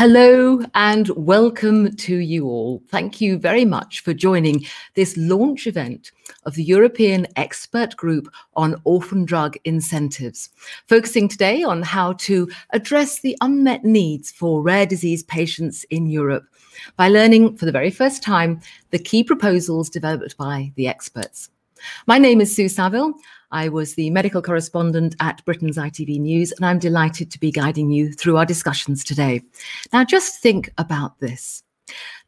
Hello and welcome to you all. Thank you very much for joining this launch event of the European Expert Group on Orphan Drug Incentives, focusing today on how to address the unmet needs for rare disease patients in Europe by learning for the very first time the key proposals developed by the experts. My name is Sue Saville. I was the medical correspondent at Britain's ITV News, and I'm delighted to be guiding you through our discussions today. Now, just think about this.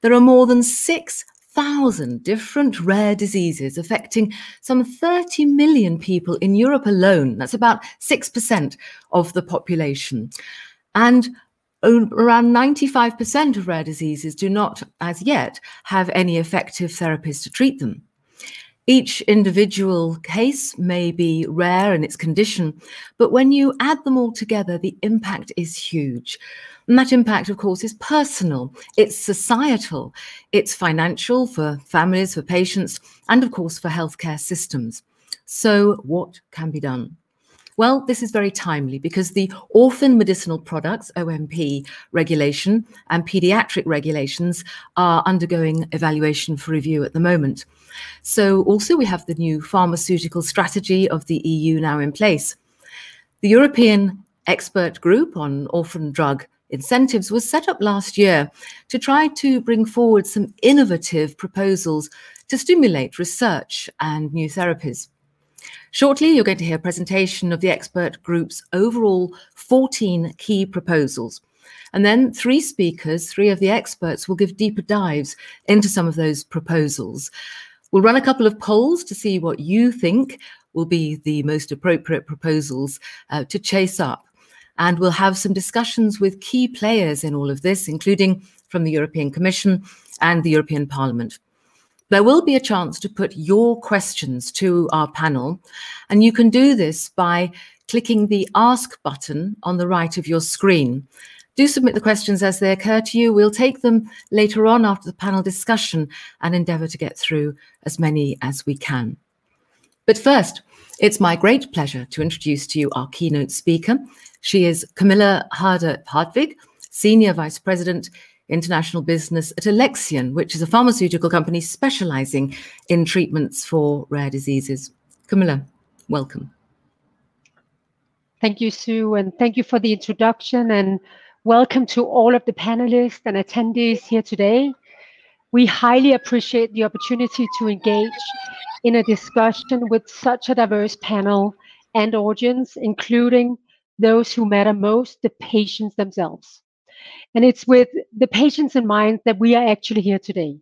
There are more than 6,000 different rare diseases affecting some 30 million people in Europe alone. That's about 6% of the population. And around 95% of rare diseases do not, as yet, have any effective therapies to treat them. Each individual case may be rare in its condition, but when you add them all together, the impact is huge. And that impact, of course, is personal, it's societal, it's financial for families, for patients, and of course for healthcare systems. So what can be done? Well, this is very timely because the Orphan Medicinal Products, OMP, regulation and paediatric regulations are undergoing evaluation for review at the moment. So also we have the new pharmaceutical strategy of the EU now in place. The European Expert Group on Orphan Drug Incentives was set up last year to try to bring forward some innovative proposals to stimulate research and new therapies. Shortly, you're going to hear a presentation of the expert group's overall 14 key proposals. And then three speakers, three of the experts, will give deeper dives into some of those proposals. We'll run a couple of polls to see what you think will be the most appropriate proposals to chase up. And we'll have some discussions with key players in all of this, including from the European Commission and the European Parliament. There will be a chance to put your questions to our panel, and you can do this by clicking the Ask button on the right of your screen. Do submit the questions as they occur to you. We'll take them later on after the panel discussion and endeavour to get through as many as we can. But first, it's my great pleasure to introduce to you our keynote speaker. She is Camilla Harder-Hardwig, Senior Vice President, International Business at Alexion, which is a pharmaceutical company specializing in treatments for rare diseases. Camilla, welcome. Thank you, Sue, and thank you for the introduction, and welcome to all of the panelists and attendees here today. We highly appreciate the opportunity to engage in a discussion with such a diverse panel and audience, including those who matter most, the patients themselves. And it's with the patients in mind that we are actually here today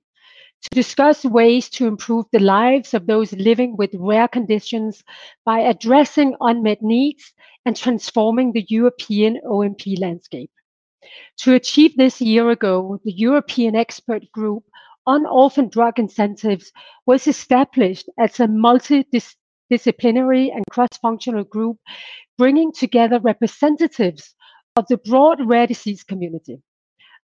to discuss ways to improve the lives of those living with rare conditions by addressing unmet needs and transforming the European OMP landscape. To achieve this, a year ago, the European Expert Group on Orphan Drug Incentives was established as a multidisciplinary and cross-functional group, bringing together representatives of the broad rare disease community.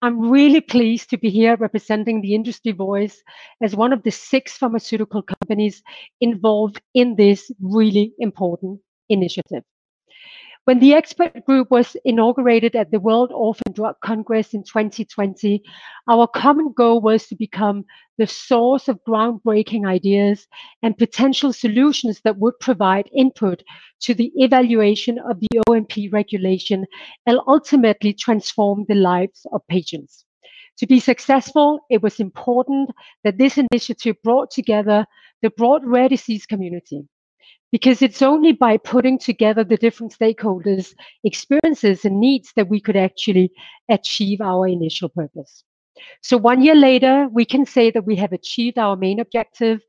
I'm really pleased to be here representing the industry voice as one of the 6 pharmaceutical companies involved in this really important initiative. When the expert group was inaugurated at the World Orphan Drug Congress in 2020, our common goal was to become the source of groundbreaking ideas and potential solutions that would provide input to the evaluation of the OMP regulation and ultimately transform the lives of patients. To be successful, it was important that this initiative brought together the broad rare disease community, because it's only by putting together the different stakeholders' experiences and needs that we could actually achieve our initial purpose. So 1 year later, we can say that we have achieved our main objective,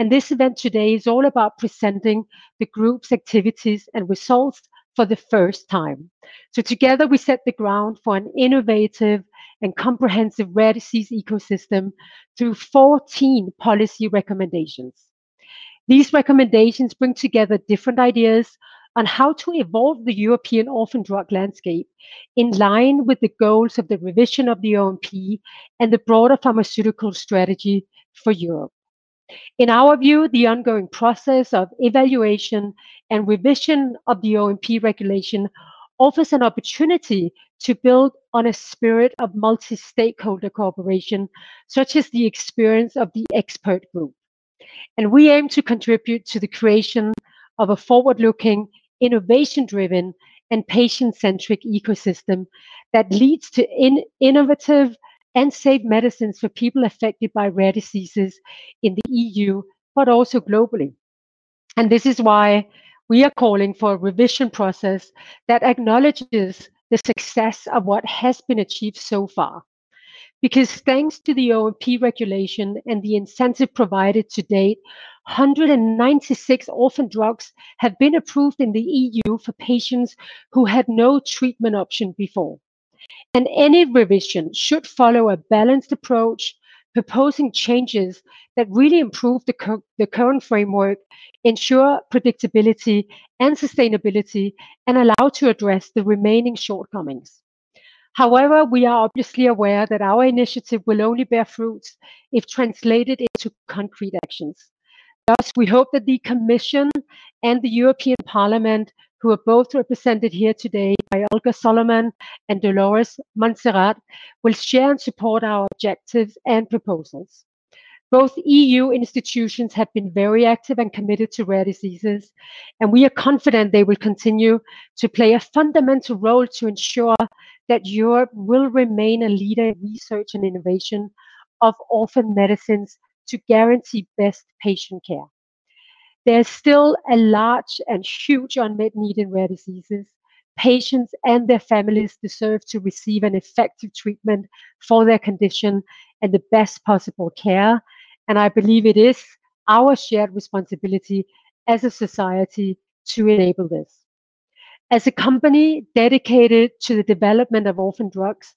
and this event today is all about presenting the group's activities and results for the first time. So together we set the ground for an innovative and comprehensive rare disease ecosystem through 14 policy recommendations. These recommendations bring together different ideas on how to evolve the European orphan drug landscape in line with the goals of the revision of the OMP and the broader pharmaceutical strategy for Europe. In our view, the ongoing process of evaluation and revision of the OMP regulation offers an opportunity to build on a spirit of multi-stakeholder cooperation, such as the experience of the expert group. And we aim to contribute to the creation of a forward-looking, innovation-driven, and patient-centric ecosystem that leads to innovative and safe medicines for people affected by rare diseases in the EU, but also globally. And this is why we are calling for a revision process that acknowledges the success of what has been achieved so far. Because thanks to the OMP regulation and the incentive provided to date, 196 orphan drugs have been approved in the EU for patients who had no treatment option before. And any revision should follow a balanced approach, proposing changes that really improve the current framework, ensure predictability and sustainability, and allow to address the remaining shortcomings. However, we are obviously aware that our initiative will only bear fruits if translated into concrete actions. Thus, we hope that the Commission and the European Parliament, who are both represented here today by Olga Solomon and Dolores Montserrat, will share and support our objectives and proposals. Both EU institutions have been very active and committed to rare diseases, and we are confident they will continue to play a fundamental role to ensure that Europe will remain a leader in research and innovation of orphan medicines to guarantee best patient care. There's still a large and huge unmet need in rare diseases. Patients and their families deserve to receive an effective treatment for their condition and the best possible care. And I believe it is our shared responsibility as a society to enable this. As a company dedicated to the development of orphan drugs,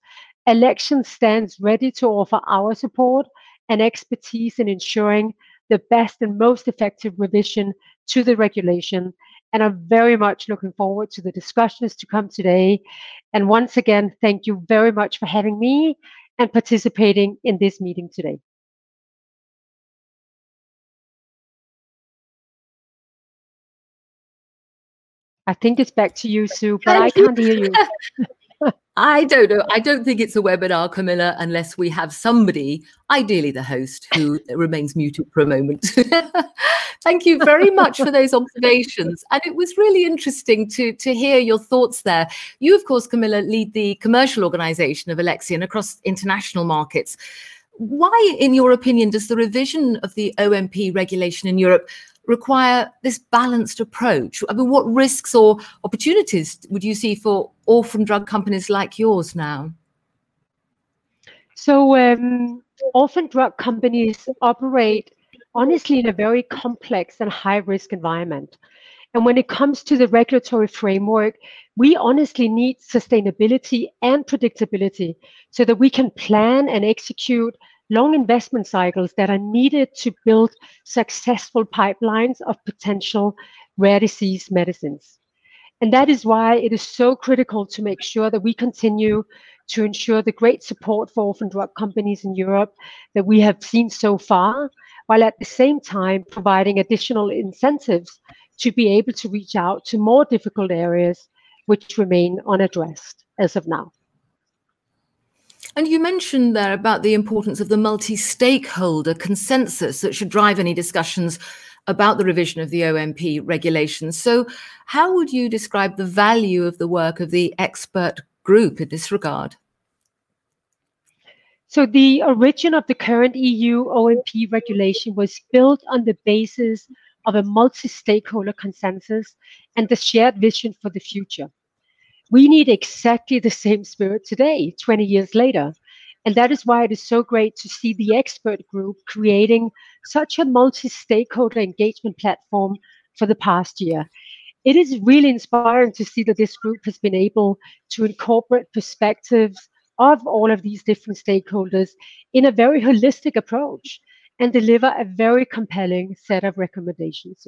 Alexion stands ready to offer our support and expertise in ensuring the best and most effective revision to the regulation. And I'm very much looking forward to the discussions to come today. And once again, thank you very much for having me and participating in this meeting today. I think it's back to you, Sue, but I can't hear you. I don't know. I don't think it's a webinar, Camilla, unless we have somebody, ideally the host, who remains muted for a moment. Thank you very much for those observations. And it was really interesting to hear your thoughts there. You, of course, Camilla, lead the commercial organisation of Alexion across international markets. Why, in your opinion, does the revision of the OMP regulation in Europe require this balanced approach? I mean, what risks or opportunities would you see for orphan drug companies like yours now? So orphan drug companies operate, honestly, in a very complex and high-risk environment. And when it comes to the regulatory framework, we honestly need sustainability and predictability so that we can plan and execute long investment cycles that are needed to build successful pipelines of potential rare disease medicines. And that is why it is so critical to make sure that we continue to ensure the great support for orphan drug companies in Europe that we have seen so far, while at the same time providing additional incentives to be able to reach out to more difficult areas which remain unaddressed as of now. And you mentioned there about the importance of the multi-stakeholder consensus that should drive any discussions about the revision of the OMP regulations. So how would you describe the value of the work of the expert group in this regard? So the origin of the current EU OMP regulation was built on the basis of a multi-stakeholder consensus and the shared vision for the future. We need exactly the same spirit today, 20 years later. And that is why it is so great to see the expert group creating such a multi-stakeholder engagement platform for the past year. It is really inspiring to see that this group has been able to incorporate perspectives of all of these different stakeholders in a very holistic approach and deliver a very compelling set of recommendations.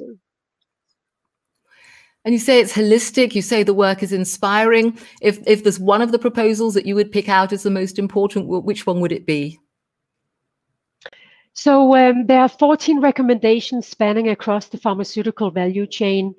And you say it's holistic, you say the work is inspiring. If there's one of the proposals that you would pick out as the most important, which one would it be? So there are 14 recommendations spanning across the pharmaceutical value chain.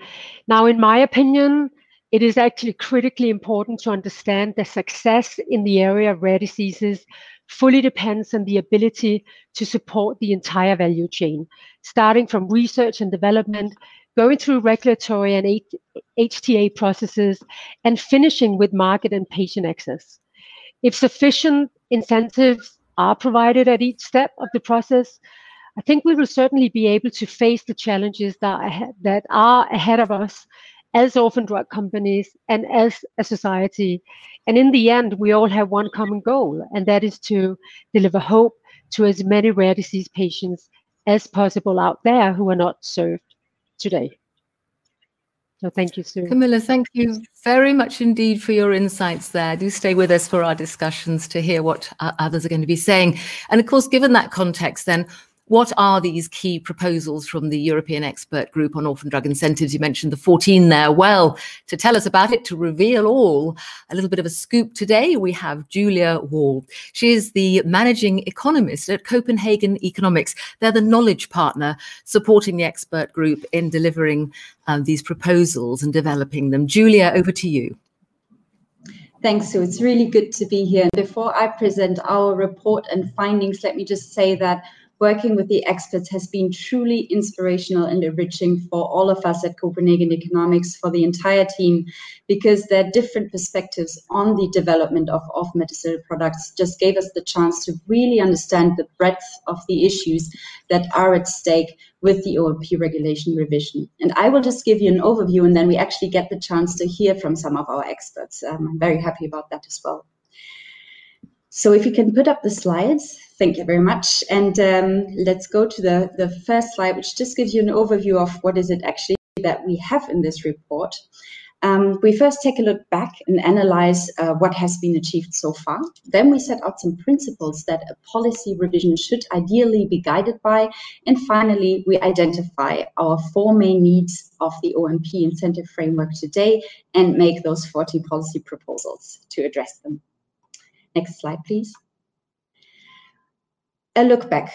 Now, in my opinion, it is actually critically important to understand that success in the area of rare diseases fully depends on the ability to support the entire value chain, starting from research and development, going through regulatory and HTA processes, and finishing with market and patient access. If sufficient incentives are provided at each step of the process, I think we will certainly be able to face the challenges that are ahead of us as orphan drug companies and as a society. And in the end, we all have one common goal, and that is to deliver hope to as many rare disease patients as possible out there who are not served today. So thank you, Sue. Camilla, thank you very much indeed for your insights there. Do stay with us for our discussions to hear what others are going to be saying. And of course, given that context then, what are these key proposals from the European Expert Group on Orphan Drug Incentives? You mentioned the 14 there. Well, to tell us about it, to reveal all, a little bit of a scoop today, we have Julia Wall. She is the managing economist at Copenhagen Economics. They're the knowledge partner supporting the expert group in delivering these proposals and developing them. Julia, over to you. Thanks, Sue. It's really good to be here. Before I present our report and findings, let me just say that working with the experts has been truly inspirational and enriching for all of us at Copenhagen Economics, for the entire team, because their different perspectives on the development of orphan medicinal products just gave us the chance to really understand the breadth of the issues that are at stake with the OMP regulation revision. And I will just give you an overview, and then we actually get the chance to hear from some of our experts. I'm very happy about that as well. So if you can put up the slides, thank you very much. And let's go to the first slide, which just gives you an overview of what is it actually that we have in this report. We first take a look back and analyze what has been achieved so far. Then we set out some principles that a policy revision should ideally be guided by. And finally, we identify our four main needs of the OMP incentive framework today and make those 14 policy proposals to address them. Next slide, please. A look back.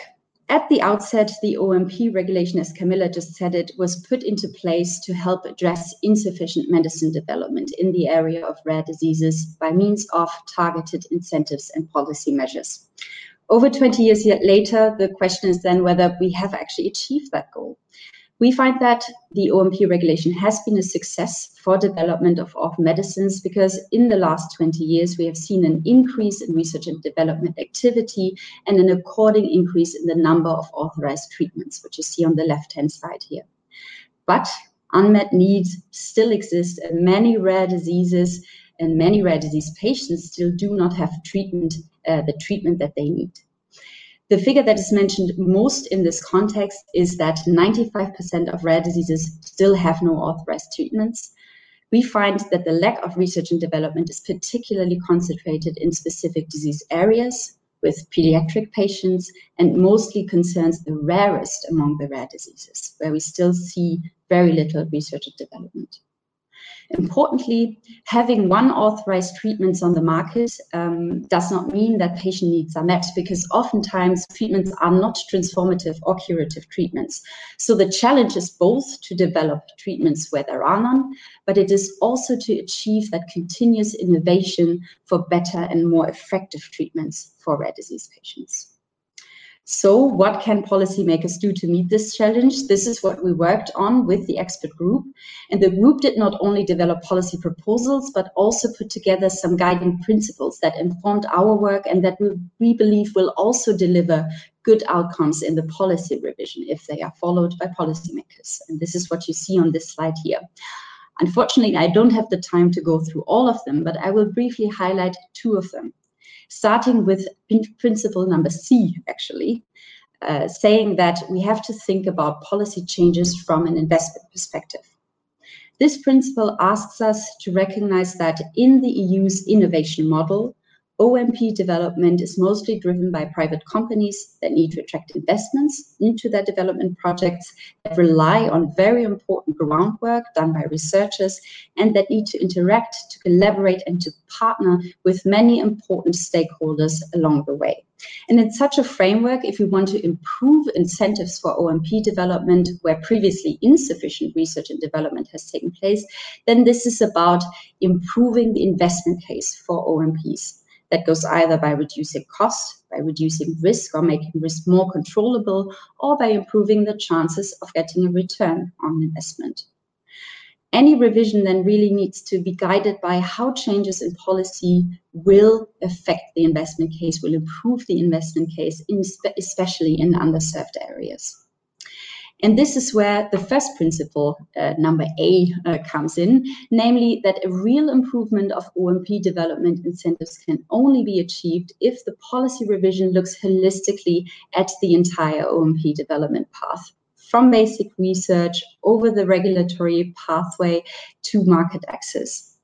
At the outset, the OMP regulation, as Camilla just said it, was put into place to help address insufficient medicine development in the area of rare diseases by means of targeted incentives and policy measures. Over 20 years yet later, the question is then whether we have actually achieved that goal. We find that the OMP regulation has been a success for development of orphan medicines because in the last 20 years, we have seen an increase in research and development activity and an according increase in the number of authorized treatments, which you see on the left-hand side here. But unmet needs still exist, and many rare diseases and many rare disease patients still do not have treatment, the treatment that they need. The figure that is mentioned most in this context is that 95% of rare diseases still have no authorized treatments. We find that the lack of research and development is particularly concentrated in specific disease areas with pediatric patients and mostly concerns the rarest among the rare diseases, where we still see very little research and development. Importantly, having one authorized treatment on the market does not mean that patient needs are met, because oftentimes treatments are not transformative or curative treatments. So the challenge is both to develop treatments where there are none, but it is also to achieve that continuous innovation for better and more effective treatments for rare disease patients. So what can policymakers do to meet this challenge? This is what we worked on with the expert group. And the group did not only develop policy proposals, but also put together some guiding principles that informed our work and that we believe will also deliver good outcomes in the policy revision if they are followed by policymakers. And this is what you see on this slide here. Unfortunately, I don't have the time to go through all of them, but I will briefly highlight two of them. Starting with principle number C, actually, saying that we have to think about policy changes from an investment perspective. This principle asks us to recognize that in the EU's innovation model, OMP development is mostly driven by private companies that need to attract investments into their development projects that rely on very important groundwork done by researchers and that need to interact, to collaborate, and to partner with many important stakeholders along the way. And in such a framework, if we want to improve incentives for OMP development where previously insufficient research and development has taken place, then this is about improving the investment case for OMPs. That goes either by reducing cost, by reducing risk or making risk more controllable, or by improving the chances of getting a return on investment. Any revision then really needs to be guided by how changes in policy will affect the investment case, will improve the investment case, especially in underserved areas. And this is where the first principle, number A, comes in, namely that a real improvement of OMP development incentives can only be achieved if the policy revision looks holistically at the entire OMP development path, from basic research over the regulatory pathway to market access,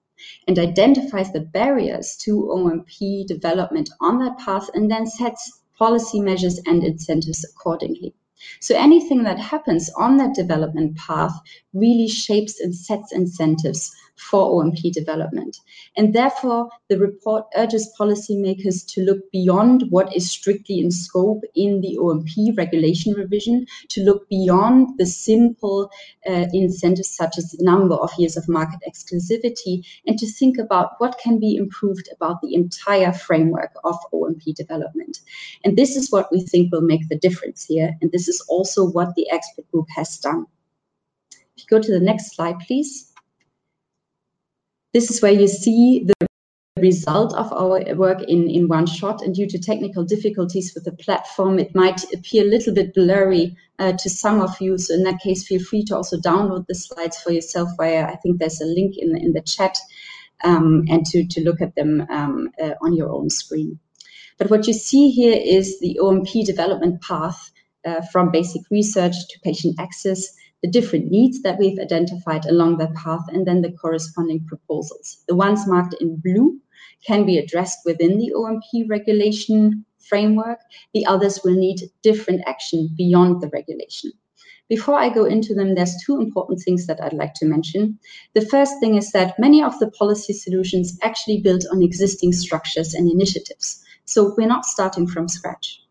and identifies the barriers to OMP development on that path and then sets policy measures and incentives accordingly. So anything that happens on that development path really shapes and sets incentives for OMP development. And therefore, the report urges policymakers to look beyond what is strictly in scope in the OMP regulation revision, to look beyond the simple incentives such as the number of years of market exclusivity, and to think about what can be improved about the entire framework of OMP development. And this is what we think will make the difference here. And this is also what the expert group has done. If you go to the next slide, please. This is where you see the result of our work in one shot, and due to technical difficulties with the platform, it might appear a little bit blurry to some of you. So in that case, feel free to also download the slides for yourself via, I think there's a link in the chat, and to look at them on your own screen. But what you see here is the OMP development path from basic research to patient access, the different needs that we've identified along that path, and then the corresponding proposals. The ones marked in blue can be addressed within the OMP regulation framework. The others will need different action beyond the regulation. Before I go into them, there's two important things that I'd like to mention. The first thing is that many of the policy solutions actually build on existing structures and initiatives. So we're not starting from scratch.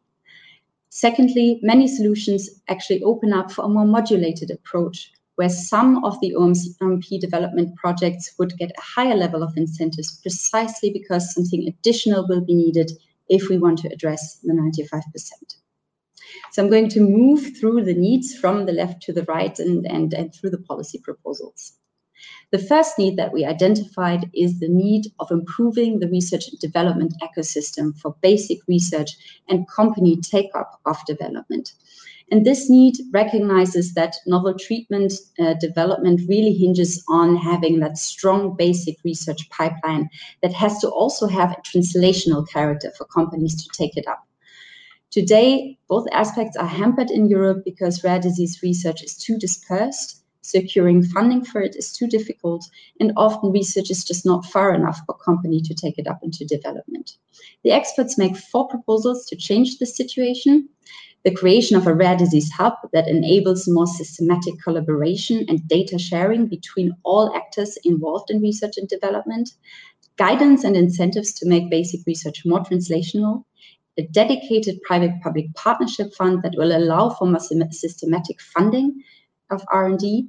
Secondly, many solutions actually open up for a more modulated approach, where some of the OMP development projects would get a higher level of incentives precisely because something additional will be needed if we want to address the 95%. So I'm going to move through the needs from the left to the right and through the policy proposals. The first need that we identified is the need of improving the research and development ecosystem for basic research and company take-up of development. And this need recognizes that novel treatment development really hinges on having that strong basic research pipeline that has to also have a translational character for companies to take it up. Today, both aspects are hampered in Europe because rare disease research is too dispersed. Securing funding for it is too difficult, and often research is just not far enough for a company to take it up into development. The experts make four proposals to change this situation: the creation of a rare disease hub that enables more systematic collaboration and data sharing between all actors involved in research and development, guidance and incentives to make basic research more translational, a dedicated private-public partnership fund that will allow for more systematic funding of R&D,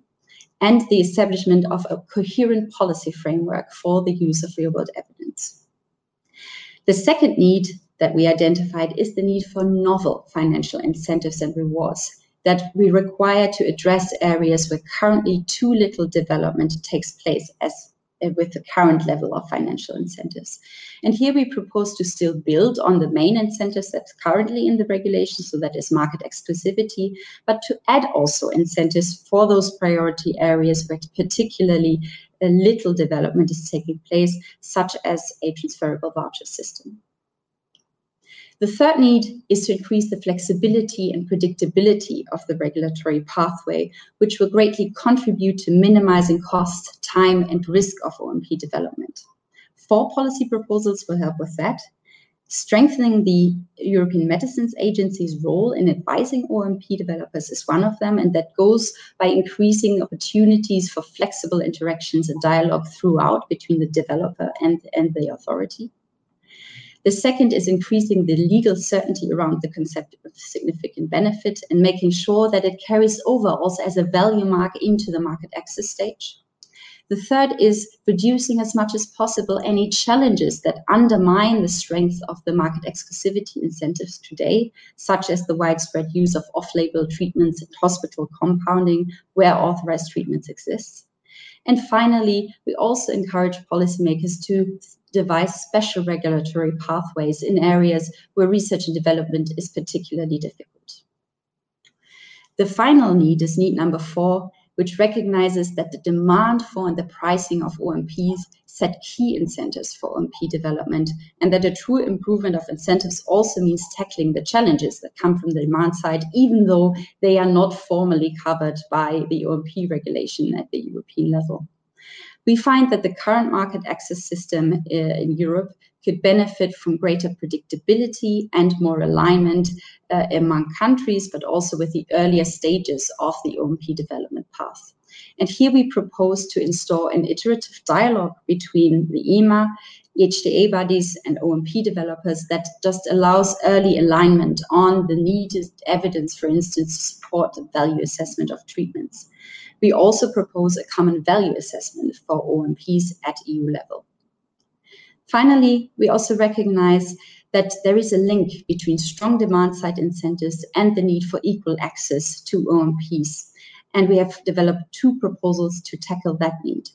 and the establishment of a coherent policy framework for the use of real-world evidence. The second need that we identified is the need for novel financial incentives and rewards that we require to address areas where currently too little development takes place as with the current level of financial incentives. And here we propose to still build on the main incentives that's currently in the regulation, so that is market exclusivity, but to add also incentives for those priority areas where particularly little development is taking place, such as a transferable voucher system. The third need is to increase the flexibility and predictability of the regulatory pathway, which will greatly contribute to minimizing cost, time, and risk of OMP development. Four policy proposals will help with that: strengthening the European Medicines Agency's role in advising OMP developers is one of them, and that goes by increasing opportunities for flexible interactions and dialogue throughout between the developer and the authority. The second is increasing the legal certainty around the concept of significant benefit and making sure that it carries over also as a value mark into the market access stage. The third is reducing as much as possible any challenges that undermine the strength of the market exclusivity incentives today, such as the widespread use of off-label treatments and hospital compounding where authorized treatments exist. And finally, we also encourage policymakers to devise special regulatory pathways in areas where research and development is particularly difficult. The final need is need number 4, which recognizes that the demand for and the pricing of OMPs set key incentives for OMP development, and that a true improvement of incentives also means tackling the challenges that come from the demand side, even though they are not formally covered by the OMP regulation at the European level. We find that the current market access system in Europe could benefit from greater predictability and more alignment among countries, but also with the earlier stages of the OMP development path. And here we propose to install an iterative dialogue between the EMA, HTA bodies and OMP developers that just allows early alignment on the needed evidence, for instance, to support the value assessment of treatments. We also propose a common value assessment for OMPs at EU level. Finally, we also recognize that there is a link between strong demand-side incentives and the need for equal access to OMPs. And we have developed 2 proposals to tackle that need.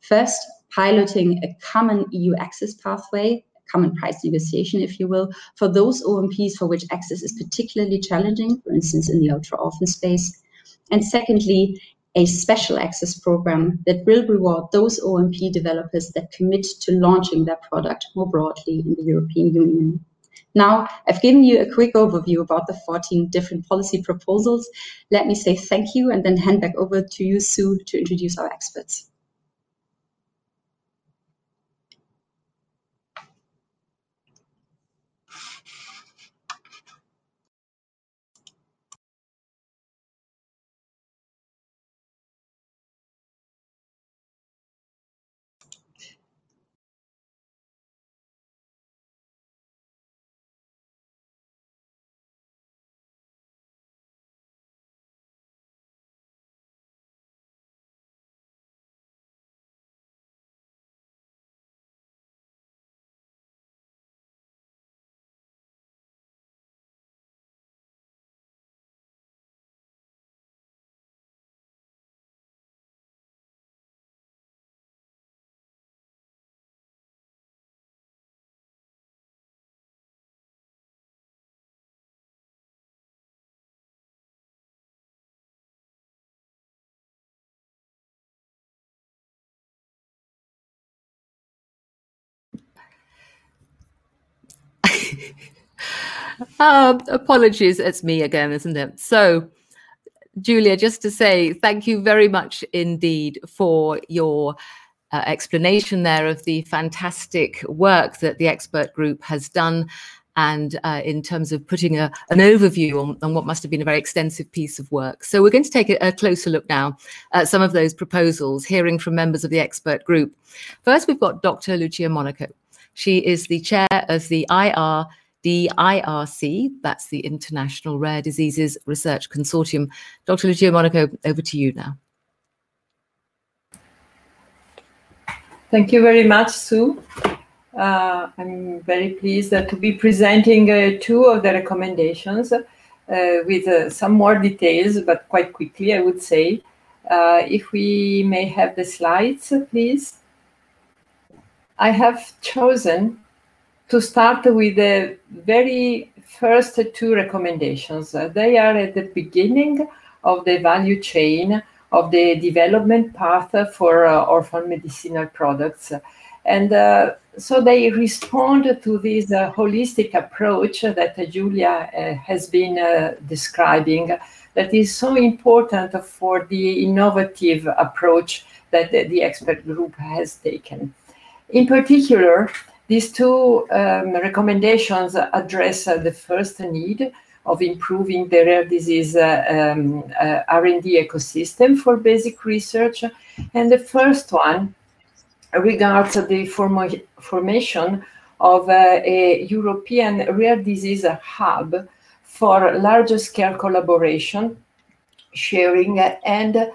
First, piloting a common EU access pathway, common price negotiation, if you will, for those OMPs for which access is particularly challenging, for instance, in the ultra-orphan space. And secondly, a special access program that will reward those OMP developers that commit to launching their product more broadly in the European Union. Now, I've given you a quick overview about the 14 different policy proposals. Let me say thank you and then hand back over to you, Sue, to introduce our experts. Apologies, it's me again, isn't it? So, Julia, just to say thank you very much indeed for your explanation there of the fantastic work that the expert group has done, and in terms of putting an overview on what must have been a very extensive piece of work. So we're going to take a closer look now at some of those proposals, hearing from members of the expert group. First, we've got Dr. Lucia Monaco. She is the chair of the IRDIRC, that's the International Rare Diseases Research Consortium. Dr. Lucia Monaco, over to you now. Thank you very much, Sue. I'm very pleased to be presenting 2 of the recommendations with some more details, but quite quickly, I would say. If we may have the slides, please. I have chosen to start with the very first 2 recommendations. They are at the beginning of the value chain of the development path for orphan medicinal products. And so they respond to this holistic approach that Julia has been describing, that is so important for the innovative approach that the expert group has taken. In particular, these 2 recommendations address the first need of improving the rare disease R&D ecosystem for basic research. And the first one regards the formation of a European Rare Disease Hub for larger scale collaboration, sharing and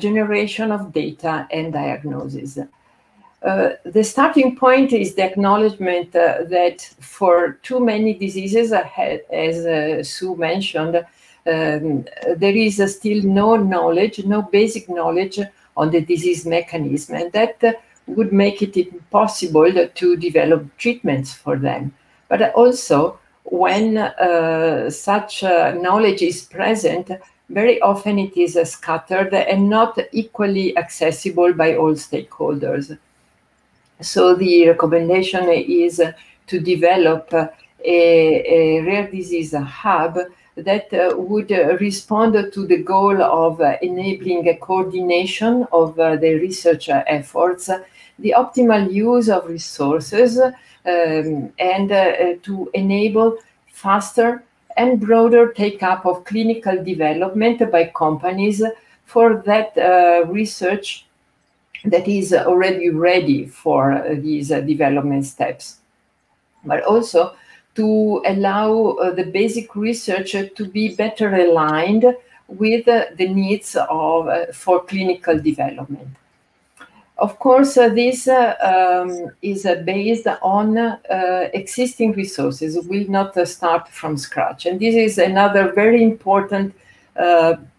generation of data and diagnoses. The starting point is the acknowledgement that for too many diseases, as Sue mentioned, there is still no knowledge, no basic knowledge on the disease mechanism, and that would make it impossible to develop treatments for them. But also, when such knowledge is present, very often it is scattered and not equally accessible by all stakeholders. So the recommendation is to develop a rare disease hub that would respond to the goal of enabling a coordination of the research efforts, the optimal use of resources, and to enable faster and broader take-up of clinical development by companies for that research that is already ready for these development steps, but also to allow the basic research to be better aligned with the needs of for clinical development. Of course, this is based on existing resources. It will not start from scratch. And this is another very important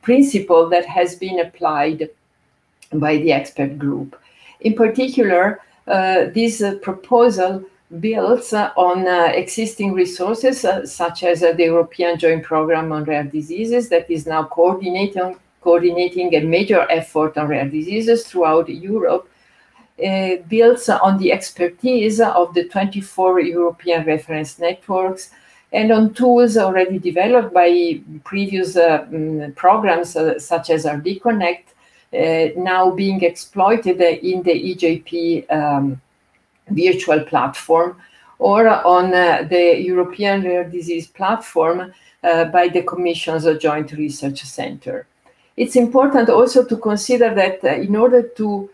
principle that has been applied by the expert group. In particular, this proposal builds on existing resources such as the European Joint Programme on Rare Diseases that is now coordinating a major effort on rare diseases throughout Europe, builds on the expertise of the 24 European reference networks and on tools already developed by previous programs such as RD Connect, now being exploited in the EJP virtual platform, or on the European Rare Disease Platform by the Commission's Joint Research Center. It's important also to consider that in order to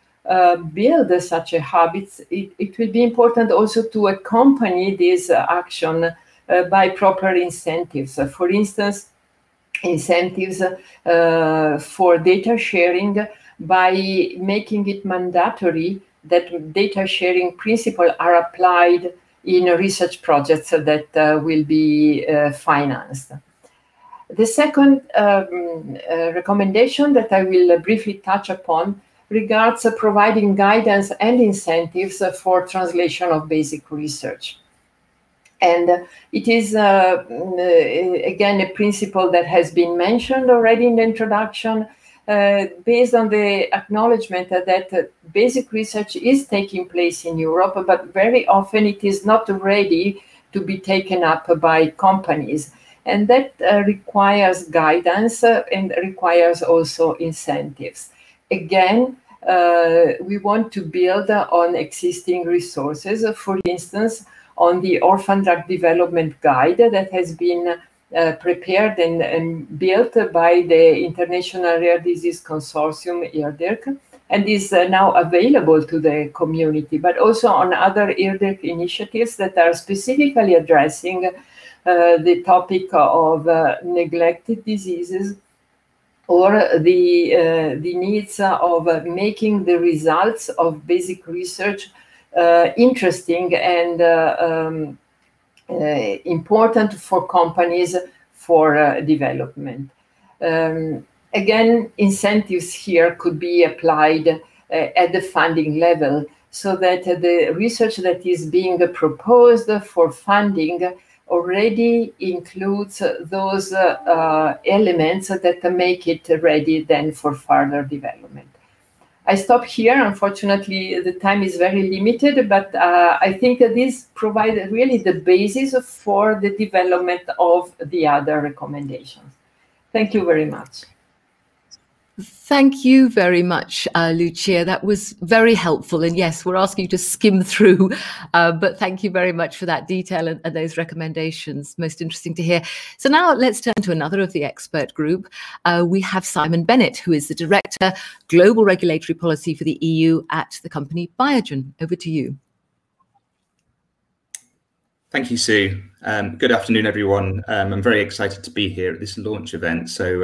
build such a hub, it will be important also to accompany this action by proper incentives. For instance, incentives for data sharing by making it mandatory that data sharing principles are applied in research projects that will be financed. The second recommendation that I will briefly touch upon regards providing guidance and incentives for translation of basic research. And it is, again, a principle that has been mentioned already in the introduction, based on the acknowledgement that basic research is taking place in Europe, but very often it is not ready to be taken up by companies. And that requires guidance and requires also incentives. Again, we want to build on existing resources, for instance, on the Orphan Drug Development Guide that has been prepared and built by the International Rare Disease Consortium, IRDIRC, and is now available to the community, but also on other IRDIRC initiatives that are specifically addressing the topic of neglected diseases or the needs of making the results of basic research interesting and important for companies for development. Again, incentives here could be applied at the funding level so that the research that is being proposed for funding already includes those elements that make it ready then for further development. I stop here. Unfortunately, the time is very limited, but I think that this provides really the basis for the development of the other recommendations. Thank you very much. Thank you very much, Lucia. That was very helpful. And yes, we're asking you to skim through, but thank you very much for that detail and those recommendations. Most interesting to hear. So now let's turn to another of the expert group. We have Simon Bennett, who is the Director, Global Regulatory Policy for the EU at the company Biogen. Over to you. Thank you, Sue. Good afternoon, everyone. I'm very excited to be here at this launch event. So,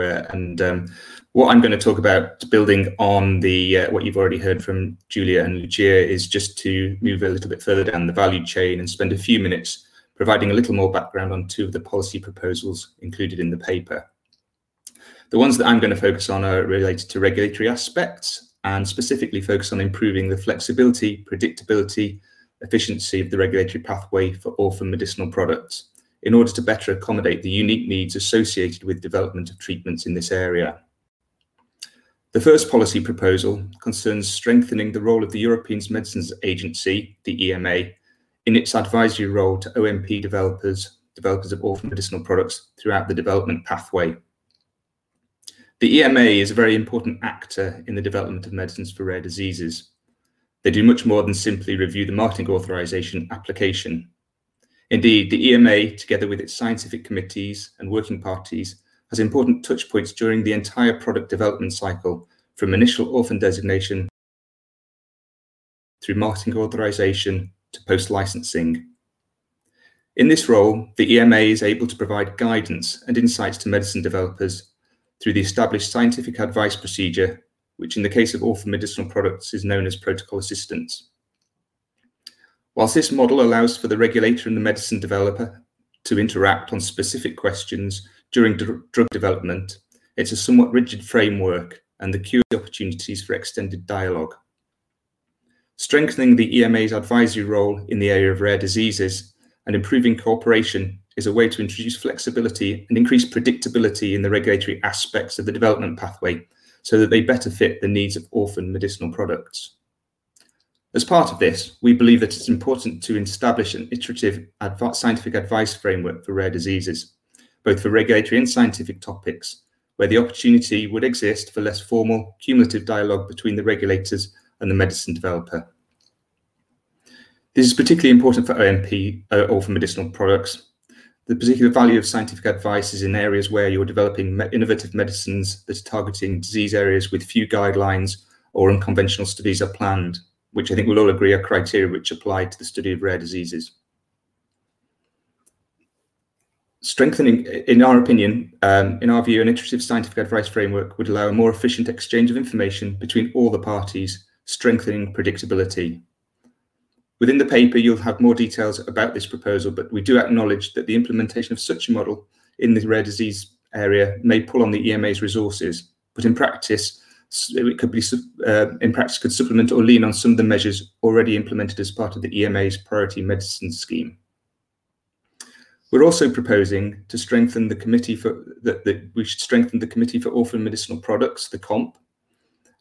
what I'm going to talk about, building on the what you've already heard from Julia and Lucia, is just to move a little bit further down the value chain and spend a few minutes providing a little more background on two of the policy proposals included in the paper. The ones that I'm going to focus on are related to regulatory aspects and specifically focus on improving the flexibility, predictability, efficiency of the regulatory pathway for orphan medicinal products in order to better accommodate the unique needs associated with development of treatments in this area. The first policy proposal concerns strengthening the role of the European Medicines Agency, the EMA, in its advisory role to OMP developers of orphan medicinal products throughout the development pathway. The EMA is a very important actor in the development of medicines for rare diseases. They do much more than simply review the marketing authorization application. Indeed, the EMA, together with its scientific committees and working parties, has important touch points during the entire product development cycle, from initial orphan designation through marketing authorization to post-licensing. In this role, the EMA is able to provide guidance and insights to medicine developers through the established scientific advice procedure, which in the case of orphan medicinal products is known as protocol assistance. Whilst this model allows for the regulator and the medicine developer to interact on specific questions during drug development, it's a somewhat rigid framework and the cure opportunities for extended dialogue. Strengthening the EMA's advisory role in the area of rare diseases and improving cooperation is a way to introduce flexibility and increase predictability in the regulatory aspects of the development pathway, so that they better fit the needs of orphan medicinal products. As part of this, we believe that it's important to establish an iterative scientific advice framework for rare diseases, both for regulatory and scientific topics, where the opportunity would exist for less formal, cumulative dialogue between the regulators and the medicine developer. This is particularly important for orphan medicinal products. The particular value of scientific advice is in areas where you're developing innovative medicines that are targeting disease areas with few guidelines or unconventional studies are planned, which I think we'll all agree are criteria which apply to the study of rare diseases. Strengthening, in our opinion, an iterative scientific advice framework would allow a more efficient exchange of information between all the parties, strengthening predictability. Within the paper, you'll have more details about this proposal, but we do acknowledge that the implementation of such a model in the rare disease area may pull on the EMA's resources, but in practice, could supplement or lean on some of the measures already implemented as part of the EMA's Priority Medicine Scheme. We're also proposing to strengthen the committee for Orphan Medicinal Products, the COMP,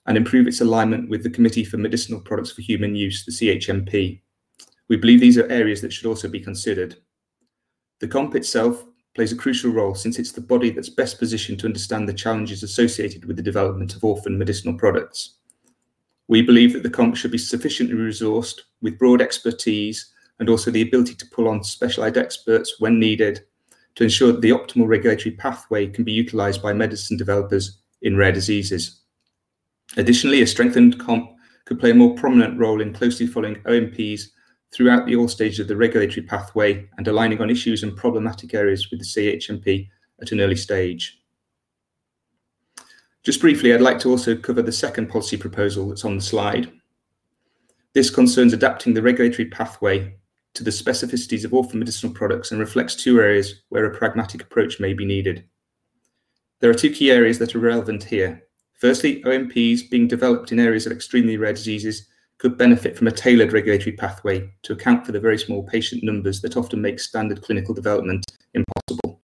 and improve its alignment with the Committee for Medicinal Products for Human Use, the CHMP. We believe these are areas that should also be considered. The COMP itself plays a crucial role since it's the body that's best positioned to understand the challenges associated with the development of orphan medicinal products. We believe that the COMP should be sufficiently resourced with broad expertise and also the ability to pull on specialized experts when needed to ensure that the optimal regulatory pathway can be utilized by medicine developers in rare diseases. Additionally, a strengthened COMP could play a more prominent role in closely following OMPs throughout all stages of the regulatory pathway and aligning on issues and problematic areas with the CHMP at an early stage. Just briefly, I'd like to also cover the second policy proposal that's on the slide. This concerns adapting the regulatory pathway to the specificities of orphan medicinal products and reflects two areas where a pragmatic approach may be needed. There are two key areas that are relevant here. Firstly, OMPs being developed in areas of extremely rare diseases could benefit from a tailored regulatory pathway to account for the very small patient numbers that often make standard clinical development impossible.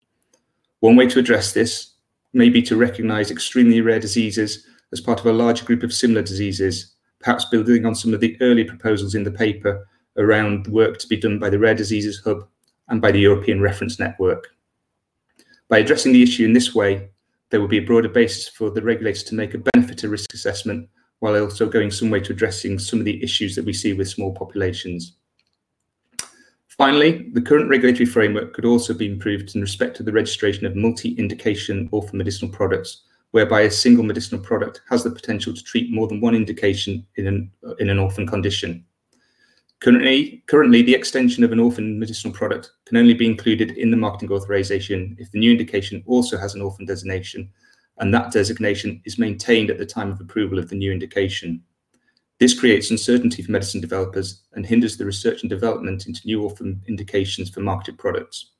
One way to address this may be to recognise extremely rare diseases as part of a larger group of similar diseases, perhaps building on some of the early proposals in the paper around the work to be done by the Rare Diseases Hub and by the European Reference Network. By addressing the issue in this way, there will be a broader basis for the regulator to make a benefit to risk assessment while also going some way to addressing some of the issues that we see with small populations. Finally, the current regulatory framework could also be improved in respect to the registration of multi-indication orphan medicinal products, whereby a single medicinal product has the potential to treat more than one indication in an orphan condition. Currently, the extension of an orphan medicinal product can only be included in the marketing authorization if the new indication also has an orphan designation, and that designation is maintained at the time of approval of the new indication. This creates uncertainty for medicine developers and hinders the research and development into new orphan indications for marketed products.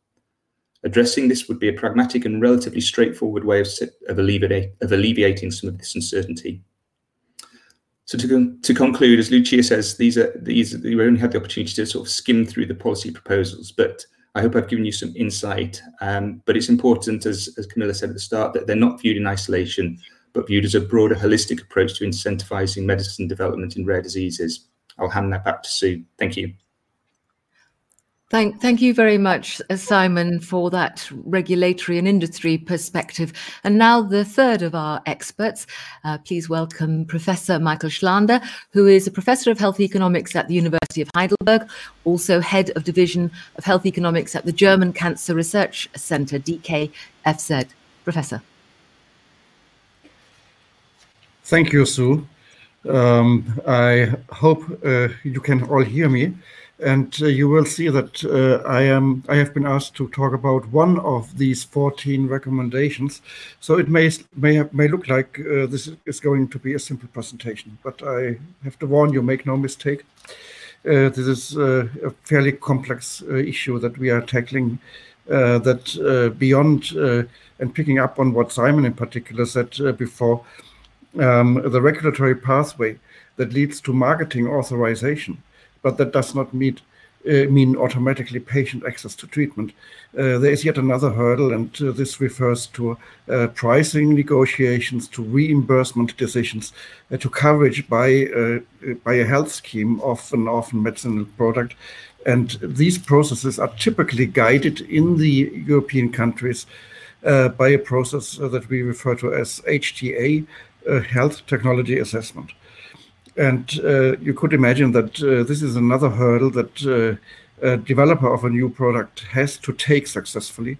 Addressing this would be a pragmatic and relatively straightforward way of alleviating some of this uncertainty. So to conclude, as Lucia says, we only had the opportunity to sort of skim through the policy proposals, but I hope I've given you some insight. But it's important, as Camilla said at the start, that they're not viewed in isolation, but viewed as a broader holistic approach to incentivizing medicine development in rare diseases. I'll hand that back to Sue. Thank you. Thank you very much, Simon, for that regulatory and industry perspective. And now the third of our experts. Please welcome Professor Michael Schlander, who is a Professor of Health Economics at the University of Heidelberg, also Head of Division of Health Economics at the German Cancer Research Center, DKFZ. Professor. Thank you, Sue. I hope you can all hear me. And you will see that I have been asked to talk about one of these 14 recommendations. So it may look like this is going to be a simple presentation, but I have to warn you, make no mistake. This is a fairly complex issue that we are tackling beyond, and picking up on what Simon in particular said before, the regulatory pathway that leads to marketing authorization. But that does not mean automatically patient access to treatment. There is yet another hurdle, and this refers to pricing negotiations, to reimbursement decisions, to coverage by a health scheme of an orphan medicinal product. And these processes are typically guided in the European countries by a process that we refer to as HTA, Health Technology Assessment. And you could imagine that this is another hurdle that a developer of a new product has to take successfully.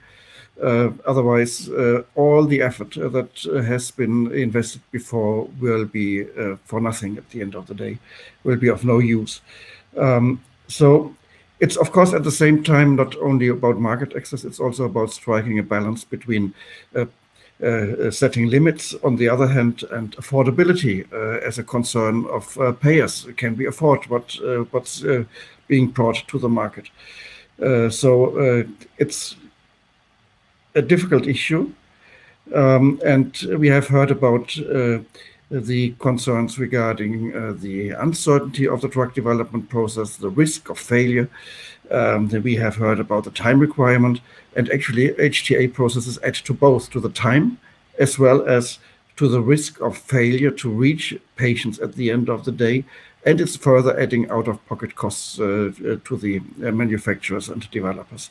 Otherwise, all the effort that has been invested before will be for nothing at the end of the day, will be of no use. So it's, of course, at the same time, not only about market access, it's also about striking a balance between setting limits on the other hand and affordability as a concern of payers. Can we afford what's being brought to the market? So it's a difficult issue, and we have heard about the concerns regarding the uncertainty of the drug development process, the risk of failure. We have heard about the time requirement, and actually HTA processes add to both, to the time as well as to the risk of failure to reach patients at the end of the day, and it's further adding out-of-pocket costs to the manufacturers and developers.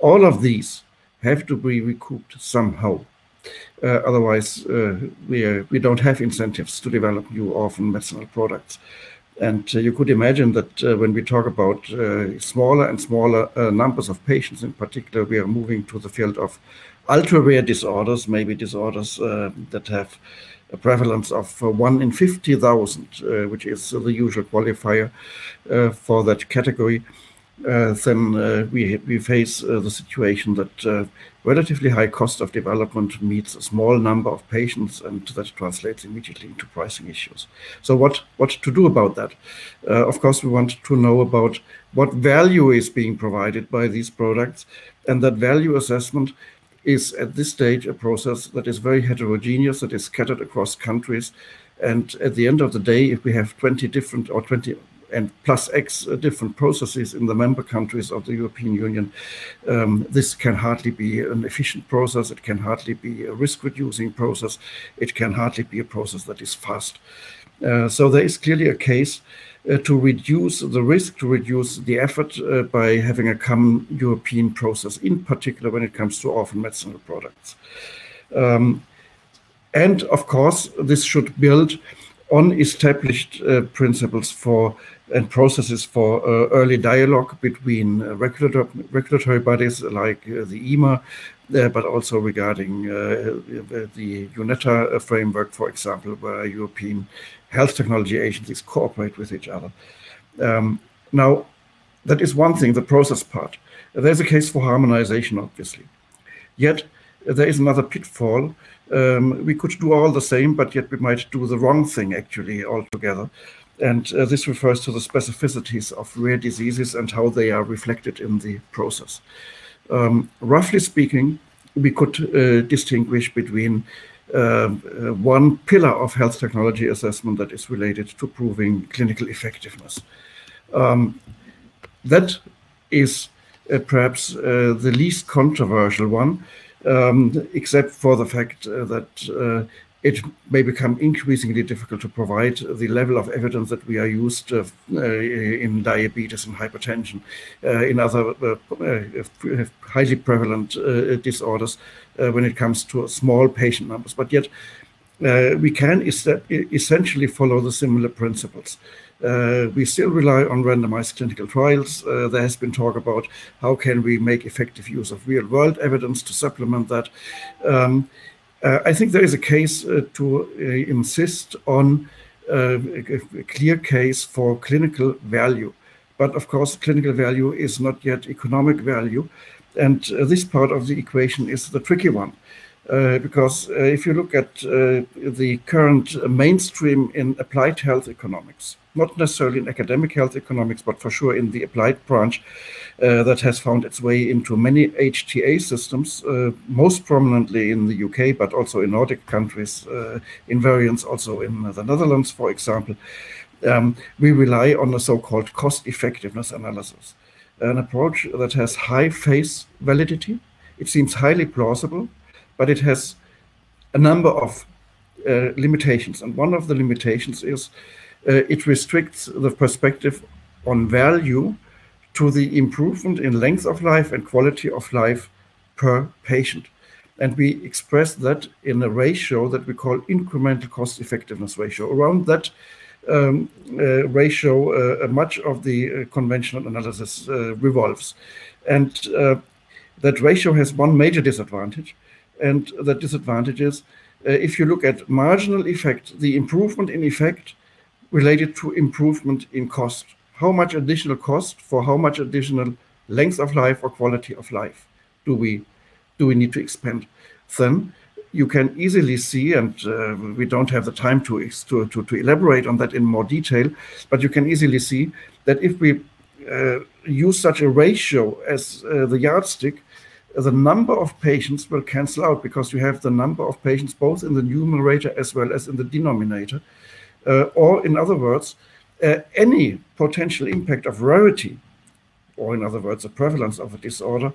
All of these have to be recouped somehow. Otherwise, we don't have incentives to develop new orphan medicinal products. And you could imagine that when we talk about smaller and smaller numbers of patients, in particular, we are moving to the field of ultra-rare disorders, maybe disorders that have a prevalence of 1 in 50,000, which is the usual qualifier for that category. Then we face the situation that relatively high cost of development meets a small number of patients, and that translates immediately into pricing issues. So what to do about that? Of course, we want to know about what value is being provided by these products, and that value assessment is at this stage a process that is very heterogeneous, that is scattered across countries, and at the end of the day, if we have 20 and plus X different processes in the member countries of the European Union, this can hardly be an efficient process. It can hardly be a risk-reducing process. It can hardly be a process that is fast. So there is clearly a case to reduce the risk, to reduce the effort by having a common European process, in particular when it comes to orphan medicinal products. And of course, this should build on established principles for and processes for early dialogue between regulatory bodies like the EMA, but also regarding the UNETA framework, for example, where European health technology agencies cooperate with each other. Now, that is one thing, the process part. There's a case for harmonization, obviously. Yet, there is another pitfall. We could do all the same, but yet we might do the wrong thing, actually, altogether. And this refers to the specificities of rare diseases and how they are reflected in the process. Roughly speaking, we could distinguish between one pillar of health technology assessment that is related to proving clinical effectiveness. That is perhaps the least controversial one, except for the fact that it may become increasingly difficult to provide the level of evidence that we are used in diabetes and hypertension, in other highly prevalent disorders when it comes to small patient numbers. But yet we can essentially follow the similar principles. We still rely on randomized clinical trials. There has been talk about how can we make effective use of real-world evidence to supplement that. I think there is a case to insist on a clear case for clinical value. But of course, clinical value is not yet economic value. And this part of the equation is the tricky one. Because if you look at the current mainstream in applied health economics, not necessarily in academic health economics, but for sure in the applied branch that has found its way into many HTA systems, most prominently in the UK, but also in Nordic countries, in variants also in the Netherlands, for example, we rely on a so-called cost effectiveness analysis, an approach that has high face validity. It seems highly plausible, but it has a number of limitations. And one of the limitations is it restricts the perspective on value to the improvement in length of life and quality of life per patient. And we express that in a ratio that we call incremental cost effectiveness ratio. Around that ratio, much of the conventional analysis revolves. And that ratio has one major disadvantage. And the disadvantage is, if you look at marginal effect, the improvement in effect related to improvement in cost, how much additional cost for how much additional length of life or quality of life do we need to expend? Then you can easily see, and we don't have the time to elaborate on that in more detail, but you can easily see that if we use such a ratio as the yardstick, the number of patients will cancel out because you have the number of patients both in the numerator as well as in the denominator. Or in other words, any potential impact of rarity, or in other words, the prevalence of a disorder,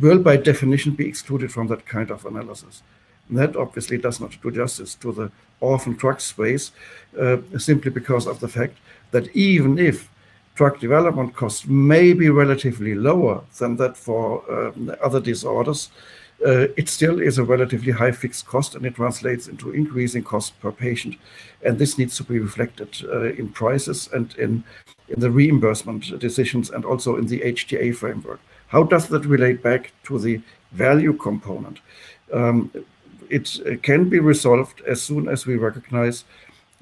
will by definition be excluded from that kind of analysis. And that obviously does not do justice to the orphan drug space, simply because of the fact that even if drug development costs may be relatively lower than that for other disorders, it still is a relatively high fixed cost, and it translates into increasing cost per patient. And this needs to be reflected in prices and in the reimbursement decisions and also in the HTA framework. How does that relate back to the value component? It can be resolved as soon as we recognize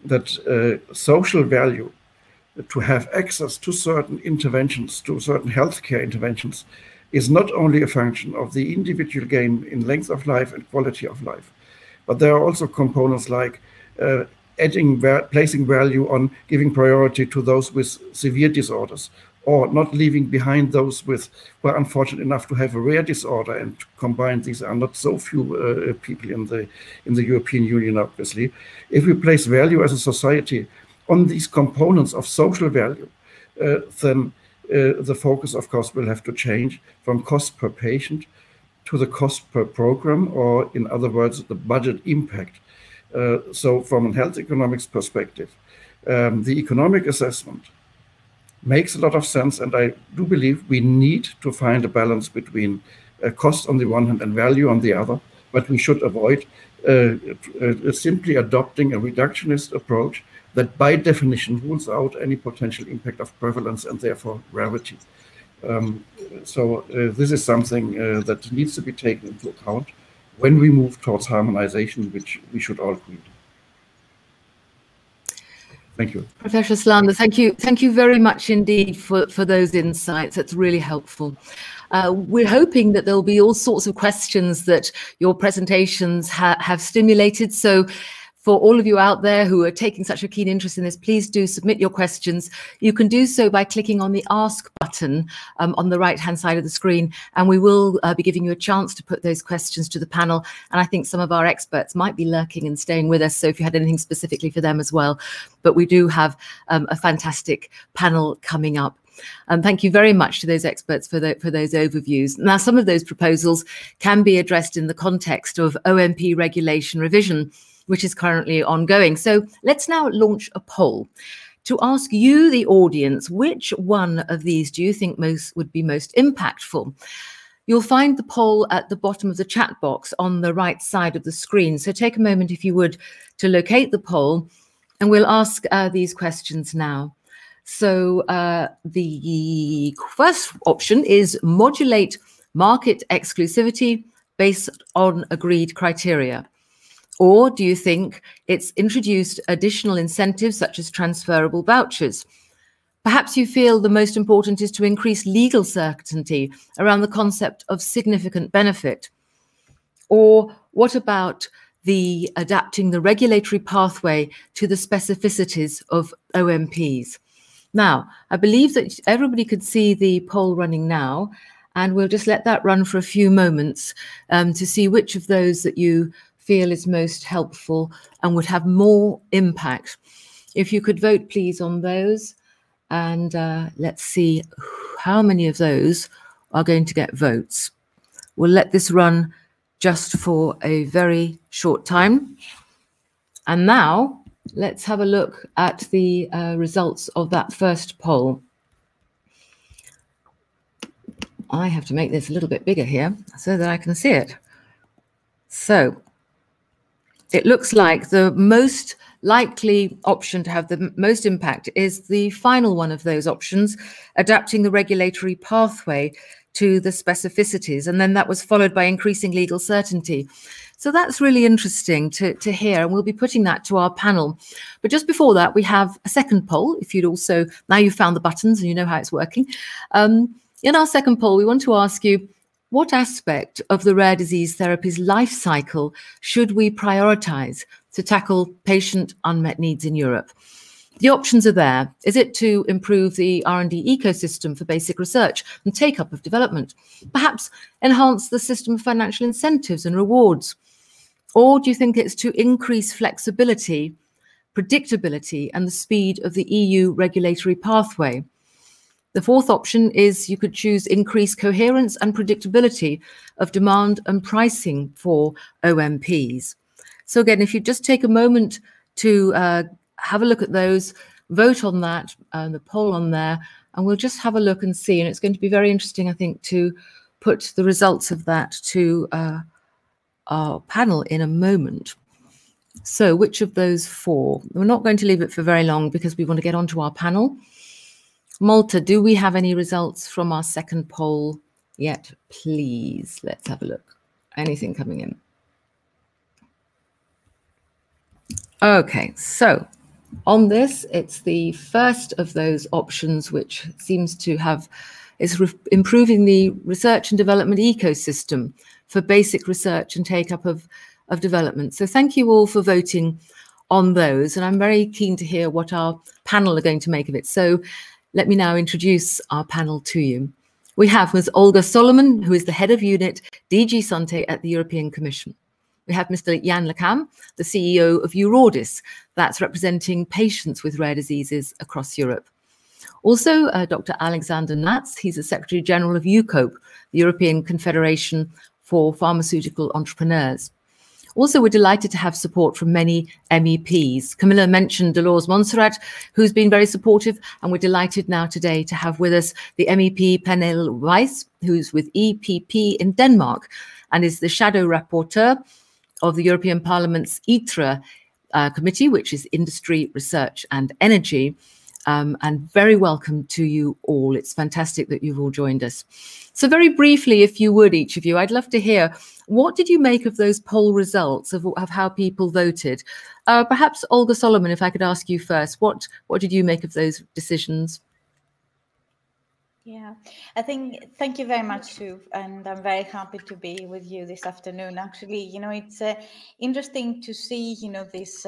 that social value to have access to certain interventions, to certain healthcare interventions, is not only a function of the individual gain in length of life and quality of life, but there are also components like placing value on giving priority to those with severe disorders, or not leaving behind those who are unfortunate enough to have a rare disorder. And combined, these are not so few people in the European Union, obviously. If we place value as a society on these components of social value, then the focus, of course, will have to change from cost per patient to the cost per program, or in other words, the budget impact. So from a health economics perspective, the economic assessment makes a lot of sense. And I do believe we need to find a balance between cost on the one hand and value on the other, but we should avoid simply adopting a reductionist approach that by definition rules out any potential impact of prevalence and therefore rarity. So this is something that needs to be taken into account when we move towards harmonization, which we should all agree. Thank you. Professor Schlander, thank you very much indeed for those insights. That's really helpful. We're hoping that there'll be all sorts of questions that your presentations have stimulated. So for all of you out there who are taking such a keen interest in this, please do submit your questions. You can do so by clicking on the Ask button on the right-hand side of the screen, and we will be giving you a chance to put those questions to the panel. And I think some of our experts might be lurking and staying with us, so if you had anything specifically for them as well. But we do have a fantastic panel coming up. Thank you very much to those experts for those overviews. Now, some of those proposals can be addressed in the context of OMP regulation revision, which is currently ongoing. So let's now launch a poll to ask you, the audience, which one of these do you think would be most impactful? You'll find the poll at the bottom of the chat box on the right side of the screen. So take a moment, if you would, to locate the poll, and we'll ask these questions now. So the first option is modulate market exclusivity based on agreed criteria. Or do you think it's introduced additional incentives such as transferable vouchers? Perhaps you feel the most important is to increase legal certainty around the concept of significant benefit. Or what about the adapting the regulatory pathway to the specificities of OMPs? Now, I believe that everybody could see the poll running now, and we'll just let that run for a few moments to see which of those that you feel is most helpful and would have more impact. If you could vote, please, on those, and let's see how many of those are going to get votes. We'll let this run just for a very short time. And now let's have a look at the results of that first poll. I have to make this a little bit bigger here so that I can see it. So it looks like the most likely option to have the most impact is the final one of those options, adapting the regulatory pathway to the specificities. And then that was followed by increasing legal certainty. So that's really interesting to hear. And we'll be putting that to our panel. But just before that, we have a second poll. If you'd also, now you've found the buttons and you know how it's working. In our second poll, we want to ask you, what aspect of the rare disease therapy's life cycle should we prioritise to tackle patient unmet needs in Europe? The options are there. Is it to improve the R&D ecosystem for basic research and take-up of development? Perhaps enhance the system of financial incentives and rewards? Or do you think it's to increase flexibility, predictability, and the speed of the EU regulatory pathway? The fourth option is you could choose increased coherence and predictability of demand and pricing for OMPs. So again, if you just take a moment to have a look at those, vote on that, the poll on there, and we'll just have a look and see. And it's going to be very interesting, I think, to put the results of that to our panel in a moment. So which of those four? We're not going to leave it for very long because we want to get on to our panel. Malta, do we have any results from our second poll yet? Please, let's have a look. Anything coming in? Okay, so on this, it's the first of those options which seems to have, is improving the research and development ecosystem for basic research and take-up of development. So thank you all for voting on those. And I'm very keen to hear what our panel are going to make of it. So let me now introduce our panel to you. We have Ms. Olga Solomon, who is the head of unit DG Sante at the European Commission. We have Mr. Yann Le Cam, the CEO of Eurodis, that's representing patients with rare diseases across Europe. Also, Dr. Alexander Natz, he's the Secretary General of EUCOP, the European Confederation for Pharmaceutical Entrepreneurs. Also, we're delighted to have support from many MEPs. Camilla mentioned Dolores Montserrat, who's been very supportive, and we're delighted now today to have with us the MEP Pernille Weiss, who's with EPP in Denmark and is the shadow rapporteur of the European Parliament's ITRE committee, which is Industry, Research and Energy. and very welcome to you all. It's fantastic that you've all joined us. So very briefly, if you would, each of you, I'd love to hear, what did you make of those poll results of how people voted? Perhaps Olga Solomon, if I could ask you first, what did you make of those decisions? Yeah, I think, thank you very much, Sue, and I'm very happy to be with you this afternoon. Actually, you know, it's interesting to see, you know, this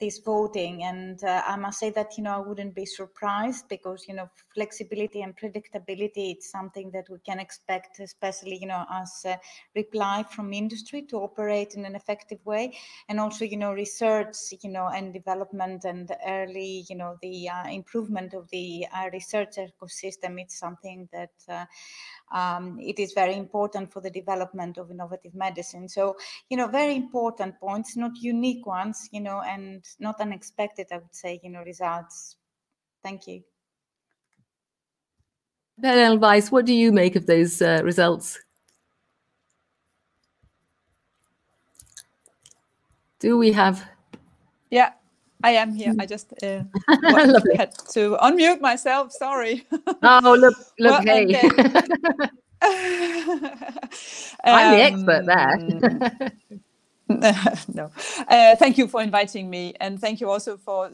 this voting, and I must say that, you know, I wouldn't be surprised because, you know, flexibility and predictability, it's something that we can expect, especially, you know, as a reply from industry to operate in an effective way, and also, you know, research, you know, and development and early, you know, the improvement of the research system. It's something that it is very important for the development of innovative medicine. So, you know, very important points, not unique ones, you know, and not unexpected, I would say, you know, results. Thank you. Pernille Weiss, what do you make of those results? Do we have? Yeah. I am here. I just had to unmute myself. Sorry. Oh, look, well, hey. I'm the expert there. No. Thank you for inviting me, and thank you also for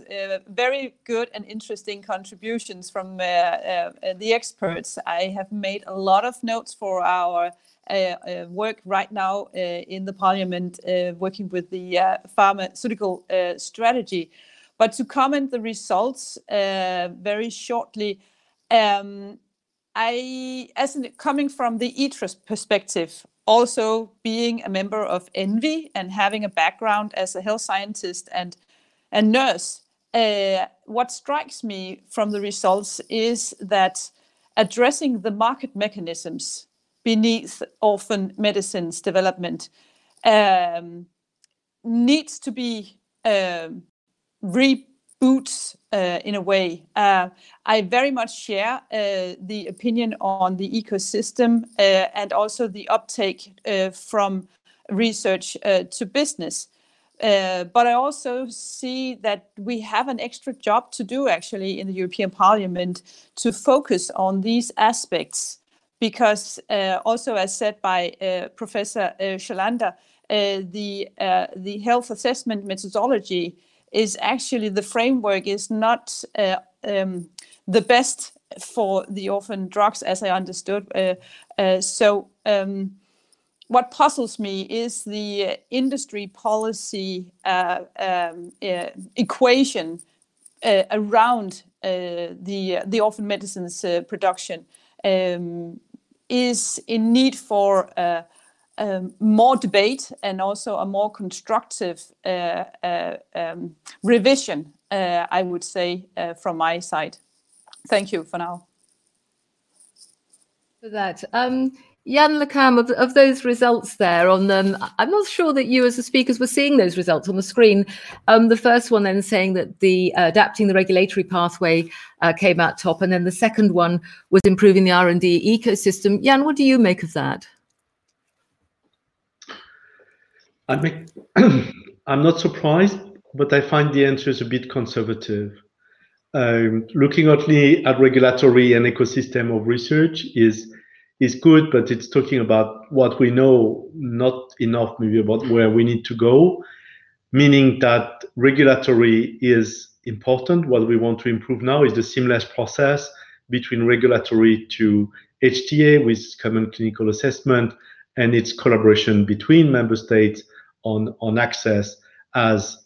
very good and interesting contributions from the experts. I have made a lot of notes for our work right now in the Parliament, working with the pharmaceutical strategy. But to comment the results very shortly, coming from the ITRE perspective, also being a member of ENVI and having a background as a health scientist and nurse, what strikes me from the results is that addressing the market mechanisms beneath orphan medicines development needs to be rebooted in a way. I very much share the opinion on the ecosystem and also the uptake from research to business. But I also see that we have an extra job to do actually in the European Parliament to focus on these aspects. Because also, as said by Professor Schlander, the health assessment methodology is actually, the framework is not the best for the orphan drugs, as I understood. What puzzles me is the industry policy equation around the orphan medicines production. Is in need for more debate and also a more constructive revision, I would say, from my side. Thank you for now. For that. Yann Le Cam, of those results there on them, I'm not sure that you as the speakers were seeing those results on the screen. The first one then saying that the adapting the regulatory pathway came out top, and then the second one was improving the R&D ecosystem. Yann, what do you make of that? I'm not surprised, but I find the answers a bit conservative. Looking only at regulatory and ecosystem of research is good, but it's talking about what we know, not enough maybe about where we need to go, meaning that regulatory is important. What we want to improve now is the seamless process between regulatory to HTA with common clinical assessment and its collaboration between member states on access, as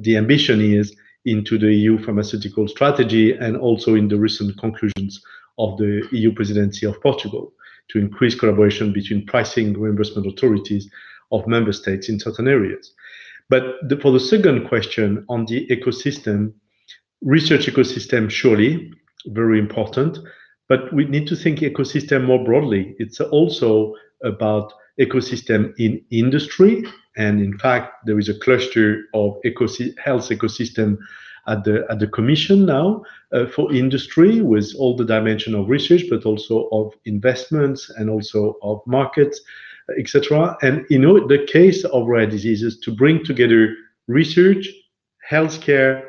the ambition is into the EU pharmaceutical strategy and also in the recent conclusions of the EU presidency of Portugal, to increase collaboration between pricing reimbursement authorities of member states in certain areas. But for the second question on the ecosystem, research ecosystem, surely very important, but we need to think ecosystem more broadly. It's also about ecosystem in industry. And in fact, there is a cluster of health ecosystem at the Commission now for industry, with all the dimension of research, but also of investments and also of markets, etc. And you know, the case of rare diseases, to bring together research, healthcare,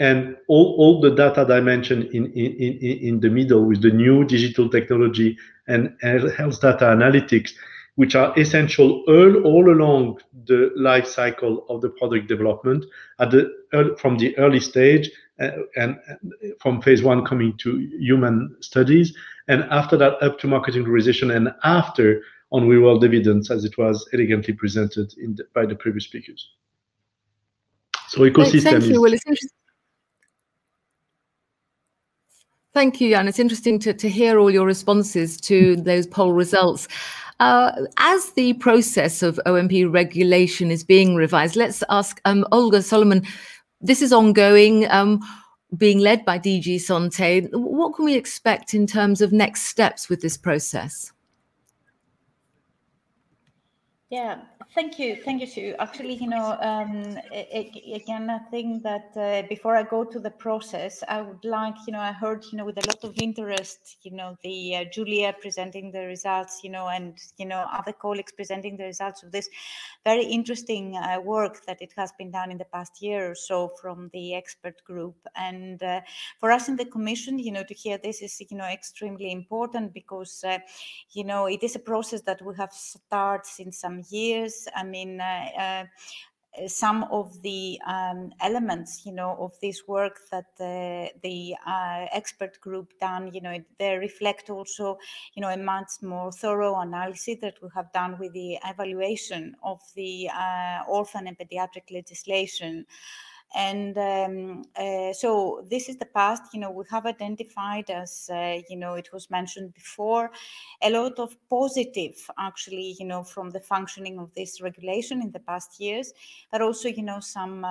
And all the data dimension in the middle with the new digital technology and health data analytics, which are essential all along the life cycle of the product development at from the early stage and from phase 1 coming to human studies, and after that up to marketing authorization, and after on real-world evidence, as it was elegantly presented in the, by the previous speakers. So ecosystem. Thank you. Well, it's interesting. Thank you, Yann. It's interesting to hear all your responses to those poll results. As the process of OMP regulation is being revised, let's ask Olga Solomon. This is ongoing, being led by DG Sante. What can we expect in terms of next steps with this process? Yeah, thank you, Sue. Actually, you know, again, I think that before I go to the process, I would like, you know, I heard, you know, with a lot of interest, you know, the Julia presenting the results, you know, and, you know, other colleagues presenting the results of this very interesting work that it has been done in the past year or so from the expert group. And for us in the Commission, you know, to hear this is, you know, extremely important because, you know, it is a process that we have started since some years. I mean, some of the elements, you know, of this work that the expert group done, you know, they reflect also, you know, a much more thorough analysis that we have done with the evaluation of the orphan and pediatric legislation. And so this is the past. You know, we have identified, as you know, it was mentioned before, a lot of positive, actually, you know, from the functioning of this regulation in the past years, but also, you know, some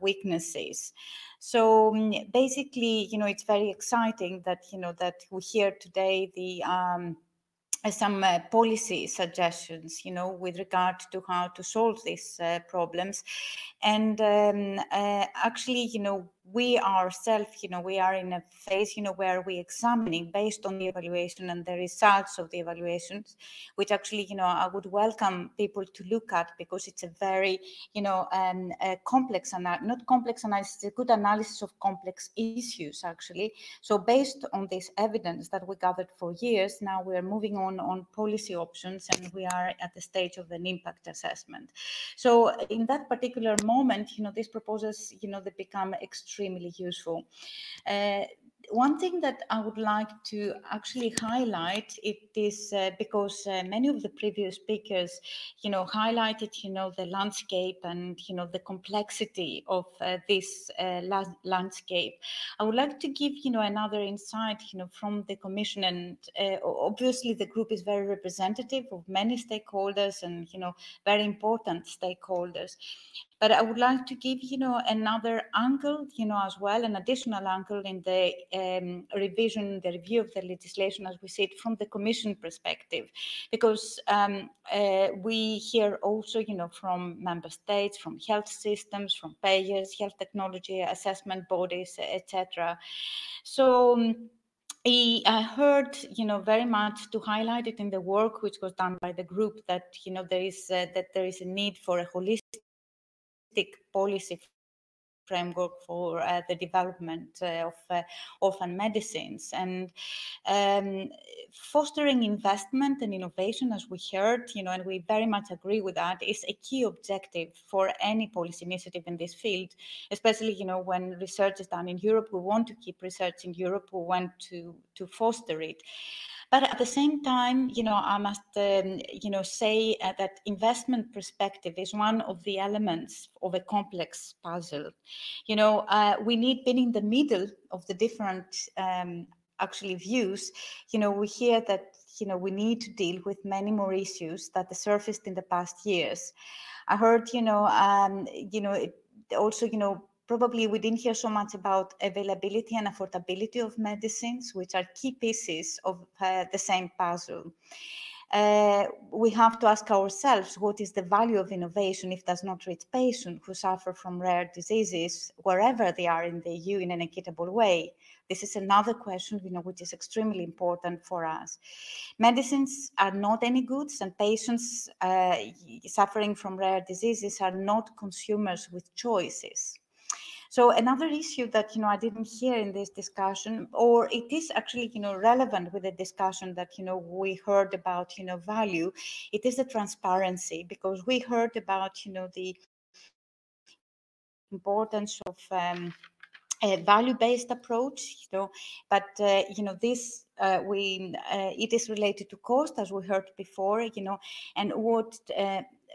weaknesses. So basically, you know, it's very exciting that, you know, that we hear today the some policy suggestions, you know, with regard to how to solve these problems. And actually, you know, we ourselves, you know, we are in a phase, you know, where we're examining based on the evaluation and the results of the evaluations, which actually, you know, I would welcome people to look at, because it's a very, you know, complex, not complex analysis, a good analysis of complex issues, actually. So based on this evidence that we gathered for years, now we are moving on policy options, and we are at the stage of an impact assessment. So in that particular moment, you know, these proposals, you know, they become extremely useful. One thing that I would like to actually highlight, it is because many of the previous speakers, you know, highlighted, you know, the landscape and, you know, the complexity of this landscape. I would like to give, you know, another insight, you know, from the Commission, and obviously the group is very representative of many stakeholders and, you know, very important stakeholders. But I would like to give, you know, another angle, you know, as well, an additional angle in the revision, the review of the legislation as we see it from the Commission perspective, because we hear also, you know, from member states, from health systems, from payers, health technology assessment bodies, etc. So I heard, you know, very much to highlight it in the work which was done by the group that, you know, there is a need for a holistic policy framework for the development of orphan medicines, and fostering investment and innovation, as we heard, you know, and we very much agree with that, is a key objective for any policy initiative in this field, especially, you know, when research is done in Europe. We want to keep research in Europe, we want to foster it. But at the same time, you know, I must, you know, say that investment perspective is one of the elements of a complex puzzle. You know, we need being in the middle of the different, actually, views. You know, we hear that, you know, we need to deal with many more issues that surfaced in the past years. I heard, you know, it also, you know, probably we didn't hear so much about availability and affordability of medicines, which are key pieces of the same puzzle. We have to ask ourselves, what is the value of innovation if it does not reach patients who suffer from rare diseases wherever they are in the EU in an equitable way? This is another question, you know, which is extremely important for us. Medicines are not any goods, and patients suffering from rare diseases are not consumers with choices. So another issue that, I didn't hear in this discussion, or it is actually, relevant with the discussion that, we heard about, value, it is the transparency, because we heard about, the importance of a value-based approach, but, this it is related to cost, as we heard before, and what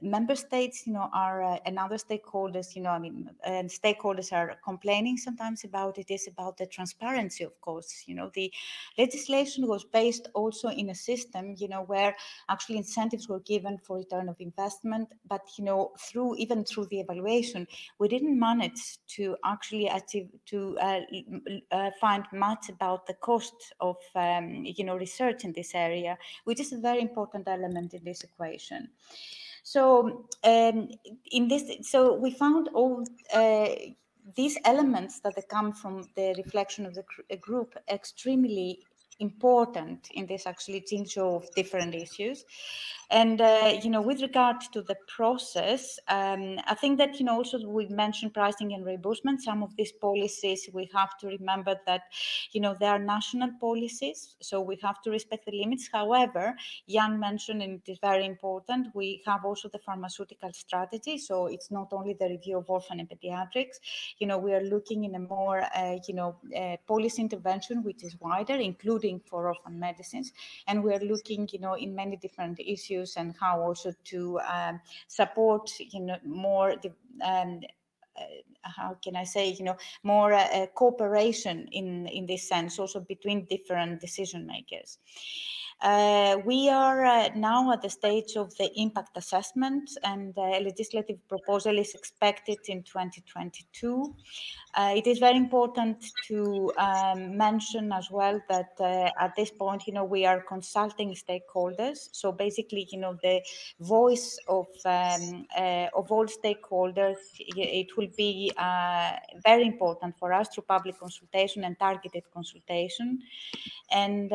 member states, are and other stakeholders, and stakeholders are complaining sometimes about it is about the transparency of costs. The legislation was based also in a system, where actually incentives were given for return of investment, but, through the evaluation, we didn't manage to actually achieve, to find much about the cost of, research in this area, which is a very important element in this equation. So so we found all these elements that come from the reflection of the group extremely important in this actually tinkering of different issues. And, with regard to the process, I think that, also we mentioned pricing and reimbursement. Some of these policies, we have to remember that, they are national policies, so we have to respect the limits. However, Yann mentioned, and it is very important, we have also the pharmaceutical strategy, so it's not only the review of orphan and pediatrics. We are looking in a more, policy intervention, which is wider, including for orphan medicines, and we are looking, in many different issues and how also to support, more more cooperation in this sense, also between different decision makers. We are now at the stage of the impact assessment, and a legislative proposal is expected in 2022. It is very important to mention as well that at this point, we are consulting stakeholders. So basically, the voice of all stakeholders, it will be very important for us through public consultation and targeted consultation. And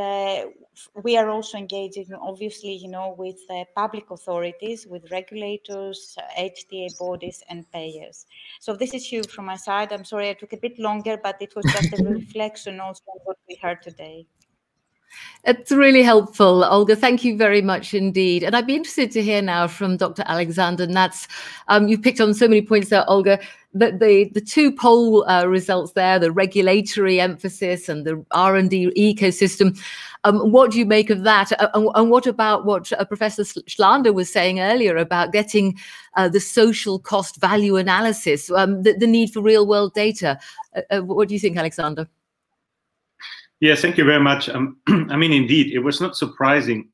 we are also engaging, obviously, with public authorities, with regulators, HTA bodies, and payers. So this is Hugh from my side. I'm sorry I took a bit longer, but it was just a reflection also on what we heard today. It's really helpful, Olga. Thank you very much indeed. And I'd be interested to hear now from Dr. Alexander Natz. You picked on so many points there, Olga. The two poll results there, the regulatory emphasis and the R&D ecosystem, what do you make of that? And what about what Professor Schlander was saying earlier about getting the social cost value analysis, the need for real-world data? What do you think, Alexander? Yes, thank you very much. I mean, indeed, it was not surprising.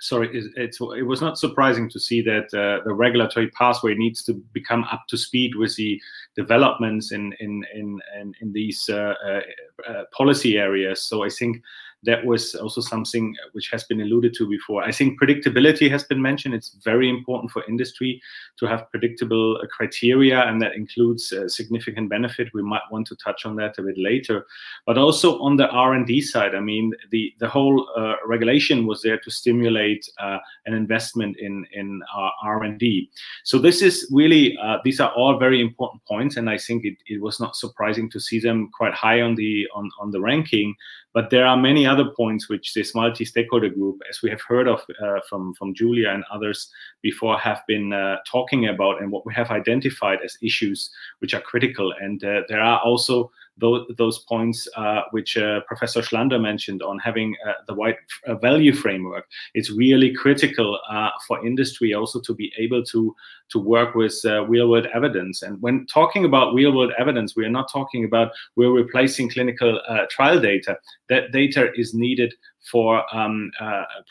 Sorry, it was not surprising to see that the regulatory pathway needs to become up to speed with the developments in these policy areas. So I think that was also something which has been alluded to before. I think predictability has been mentioned. It's very important for industry to have predictable criteria, and that includes significant benefit. We might want to touch on that a bit later. But also on the R&D side, I mean, the whole regulation was there to stimulate an investment in R&D. So this is really, these are all very important points, and I think it was not surprising to see them quite high on the ranking. But there are many other points which this multi-stakeholder group, as we have heard of from Julia and others before, have been talking about, and what we have identified as issues which are critical. And there are also those points which Professor Schlander mentioned on having the wide value framework. It's really critical for industry also to be able to work with real-world evidence. And when talking about real-world evidence, we are not talking about we're replacing clinical trial data. That data is needed for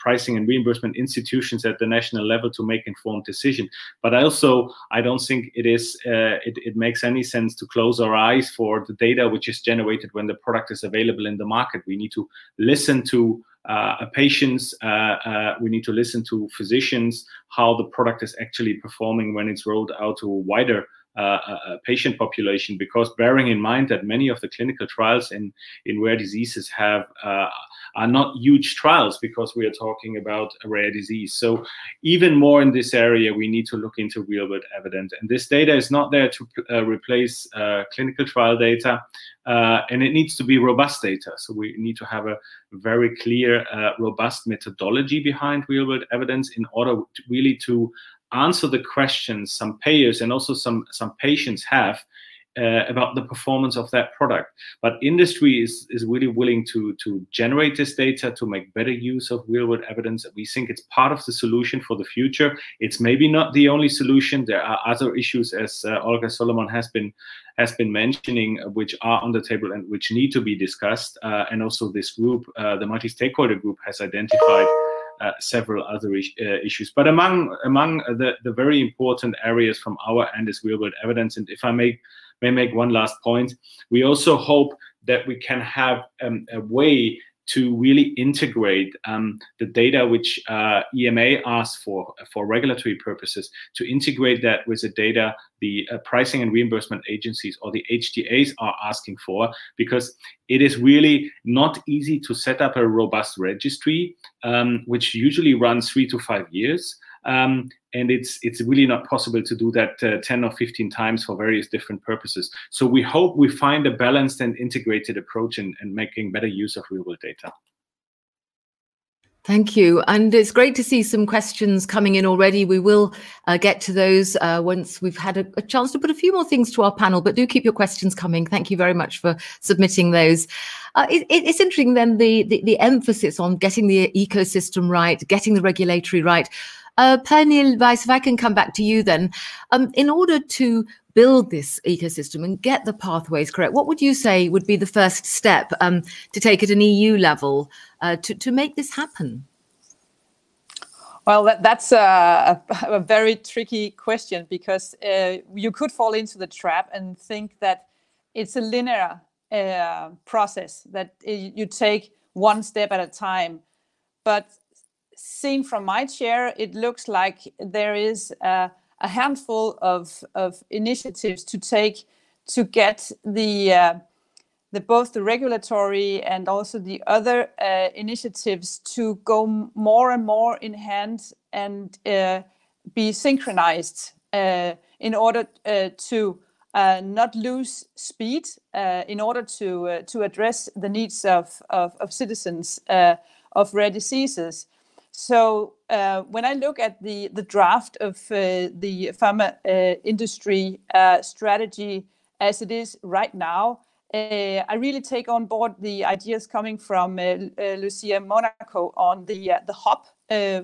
pricing and reimbursement institutions at the national level to make informed decision. But also, I don't think it is it makes any sense to close our eyes for the data which is generated when the product is available in the market. We need to listen to patients, we need to listen to physicians, how the product is actually performing when it's rolled out to a wider patient population, because bearing in mind that many of the clinical trials in rare diseases have are not huge trials, because we are talking about a rare disease. So even more in this area, we need to look into real-world evidence. And this data is not there to replace clinical trial data, and it needs to be robust data. So we need to have a very clear, robust methodology behind real-world evidence in order to really to answer the questions some payers and also some patients have about the performance of that product. But industry is really willing to generate this data, to make better use of real-world evidence. We think it's part of the solution for the future. It's maybe not the only solution. There are other issues, as Olga Solomon has been mentioning, which are on the table and which need to be discussed. And also this group, the multi-stakeholder group, has identified several other issues, but among the very important areas from our end is real-world evidence. And if I may make one last point, we also hope that we can have a way to really integrate the data which EMA asks for regulatory purposes, to integrate that with the data the pricing and reimbursement agencies or the HTAs are asking for, because it is really not easy to set up a robust registry, which usually runs 3 to 5 years. And it's really not possible to do that 10 or 15 times for various different purposes. So we hope we find a balanced and integrated approach in making better use of real-world data. Thank you. And it's great to see some questions coming in already. We will get to those once we've had a chance to put a few more things to our panel, but do keep your questions coming. Thank you very much for submitting those. It's interesting then, the emphasis on getting the ecosystem right, getting the regulatory right. Pernille Weiss, if I can come back to you then, in order to build this ecosystem and get the pathways correct, what would you say would be the first step to take at an EU level to make this happen? Well, that's a very tricky question, because you could fall into the trap and think that it's a linear process, that you take one step at a time. But seen from my chair, it looks like there is a handful of initiatives to take to get the both the regulatory and also the other initiatives to go more and more in hand and be synchronized in order to not lose speed, in order to address the needs of citizens of rare diseases. So when I look at the draft of the pharma industry strategy as it is right now, I really take on board the ideas coming from Lucia Monaco on the hub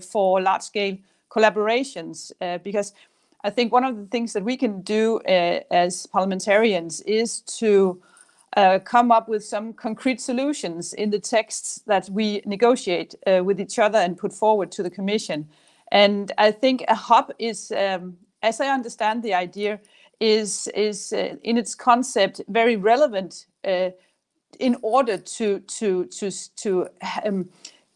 for large-scale collaborations, because I think one of the things that we can do as parliamentarians is to come up with some concrete solutions in the texts that we negotiate with each other and put forward to the Commission. And I think a hub is, as I understand the idea, is in its concept very relevant in order to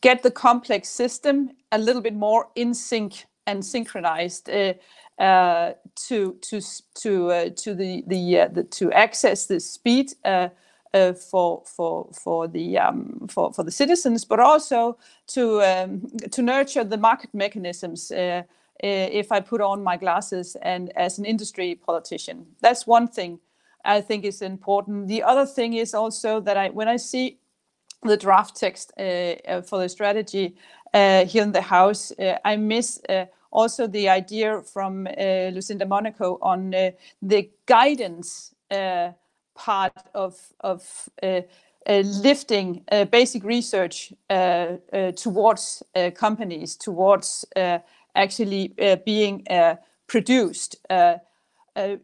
get the complex system a little bit more in sync and synchronized to access the speed for the citizens, but also to nurture the market mechanisms. If I put on my glasses and as an industry politician, that's one thing I think is important. The other thing is also that when I see the draft text for the strategy here in the House, I miss. Also the idea from Lucinda Monaco on the guidance part of lifting basic research towards companies, towards actually being produced.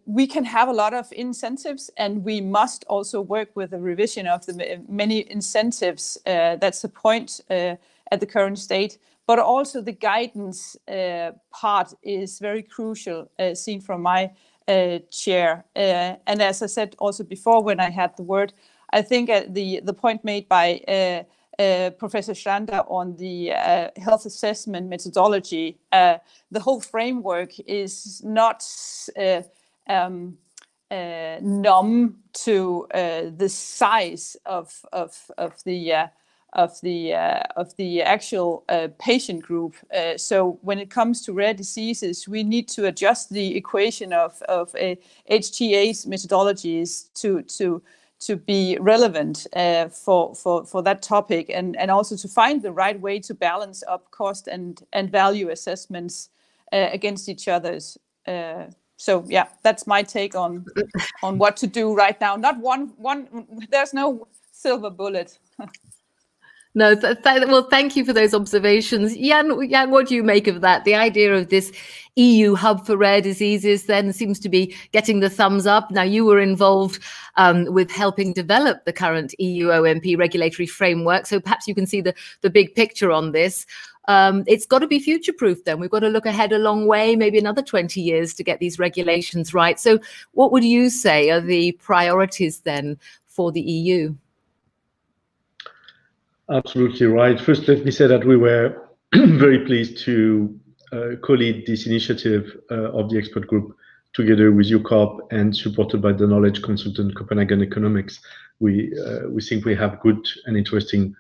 We can have a lot of incentives, and we must also work with the revision of the many incentives. That's the point at the current state. But also the guidance part is very crucial, seen from my chair. And as I said also before when I had the word, I think the point made by Professor Schlander on the health assessment methodology, the whole framework is not numb to the size of the actual patient group. So when it comes to rare diseases, we need to adjust the equation of HTA's methodologies to be relevant for that topic, and also to find the right way to balance up cost and value assessments against each other's. So yeah, that's my take on what to do right now. Not one. There's no silver bullet. No, well, thank you for those observations. Yann, what do you make of that? The idea of this EU hub for rare diseases then seems to be getting the thumbs up. Now, you were involved with helping develop the current EU OMP regulatory framework, so perhaps you can see the big picture on this. It's got to be future-proof then. We've got to look ahead a long way, maybe another 20 years to get these regulations right. So what would you say are the priorities then for the EU? Absolutely right. First, let me say that we were very pleased to co-lead this initiative of the expert group together with UCOP and supported by the knowledge consultant Copenhagen Economics. We think we have good and interesting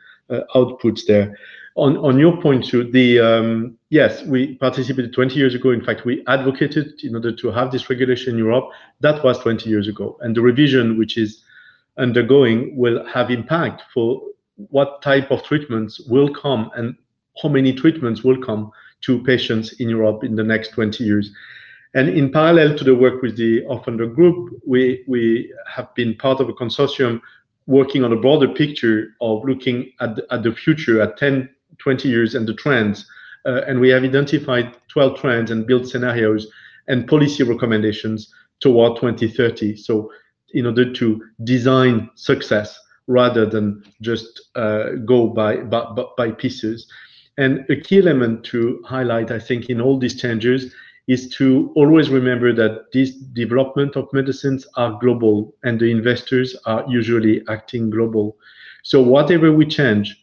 outputs there. On your point too, yes, we participated 20 years ago. In fact, we advocated in order to have this regulation in Europe. That was 20 years ago, and the revision which is undergoing will have impact for what type of treatments will come and how many treatments will come to patients in Europe in the next 20 years. And in parallel to the work with the Orphan Drug Group, we have been part of a consortium working on a broader picture of looking at the future, at 10, 20 years and the trends. And we have identified 12 trends and built scenarios and policy recommendations toward 2030. So in order to design success, rather than just go by pieces. And a key element to highlight, I think, in all these changes is to always remember that this development of medicines are global and the investors are usually acting global. So whatever we change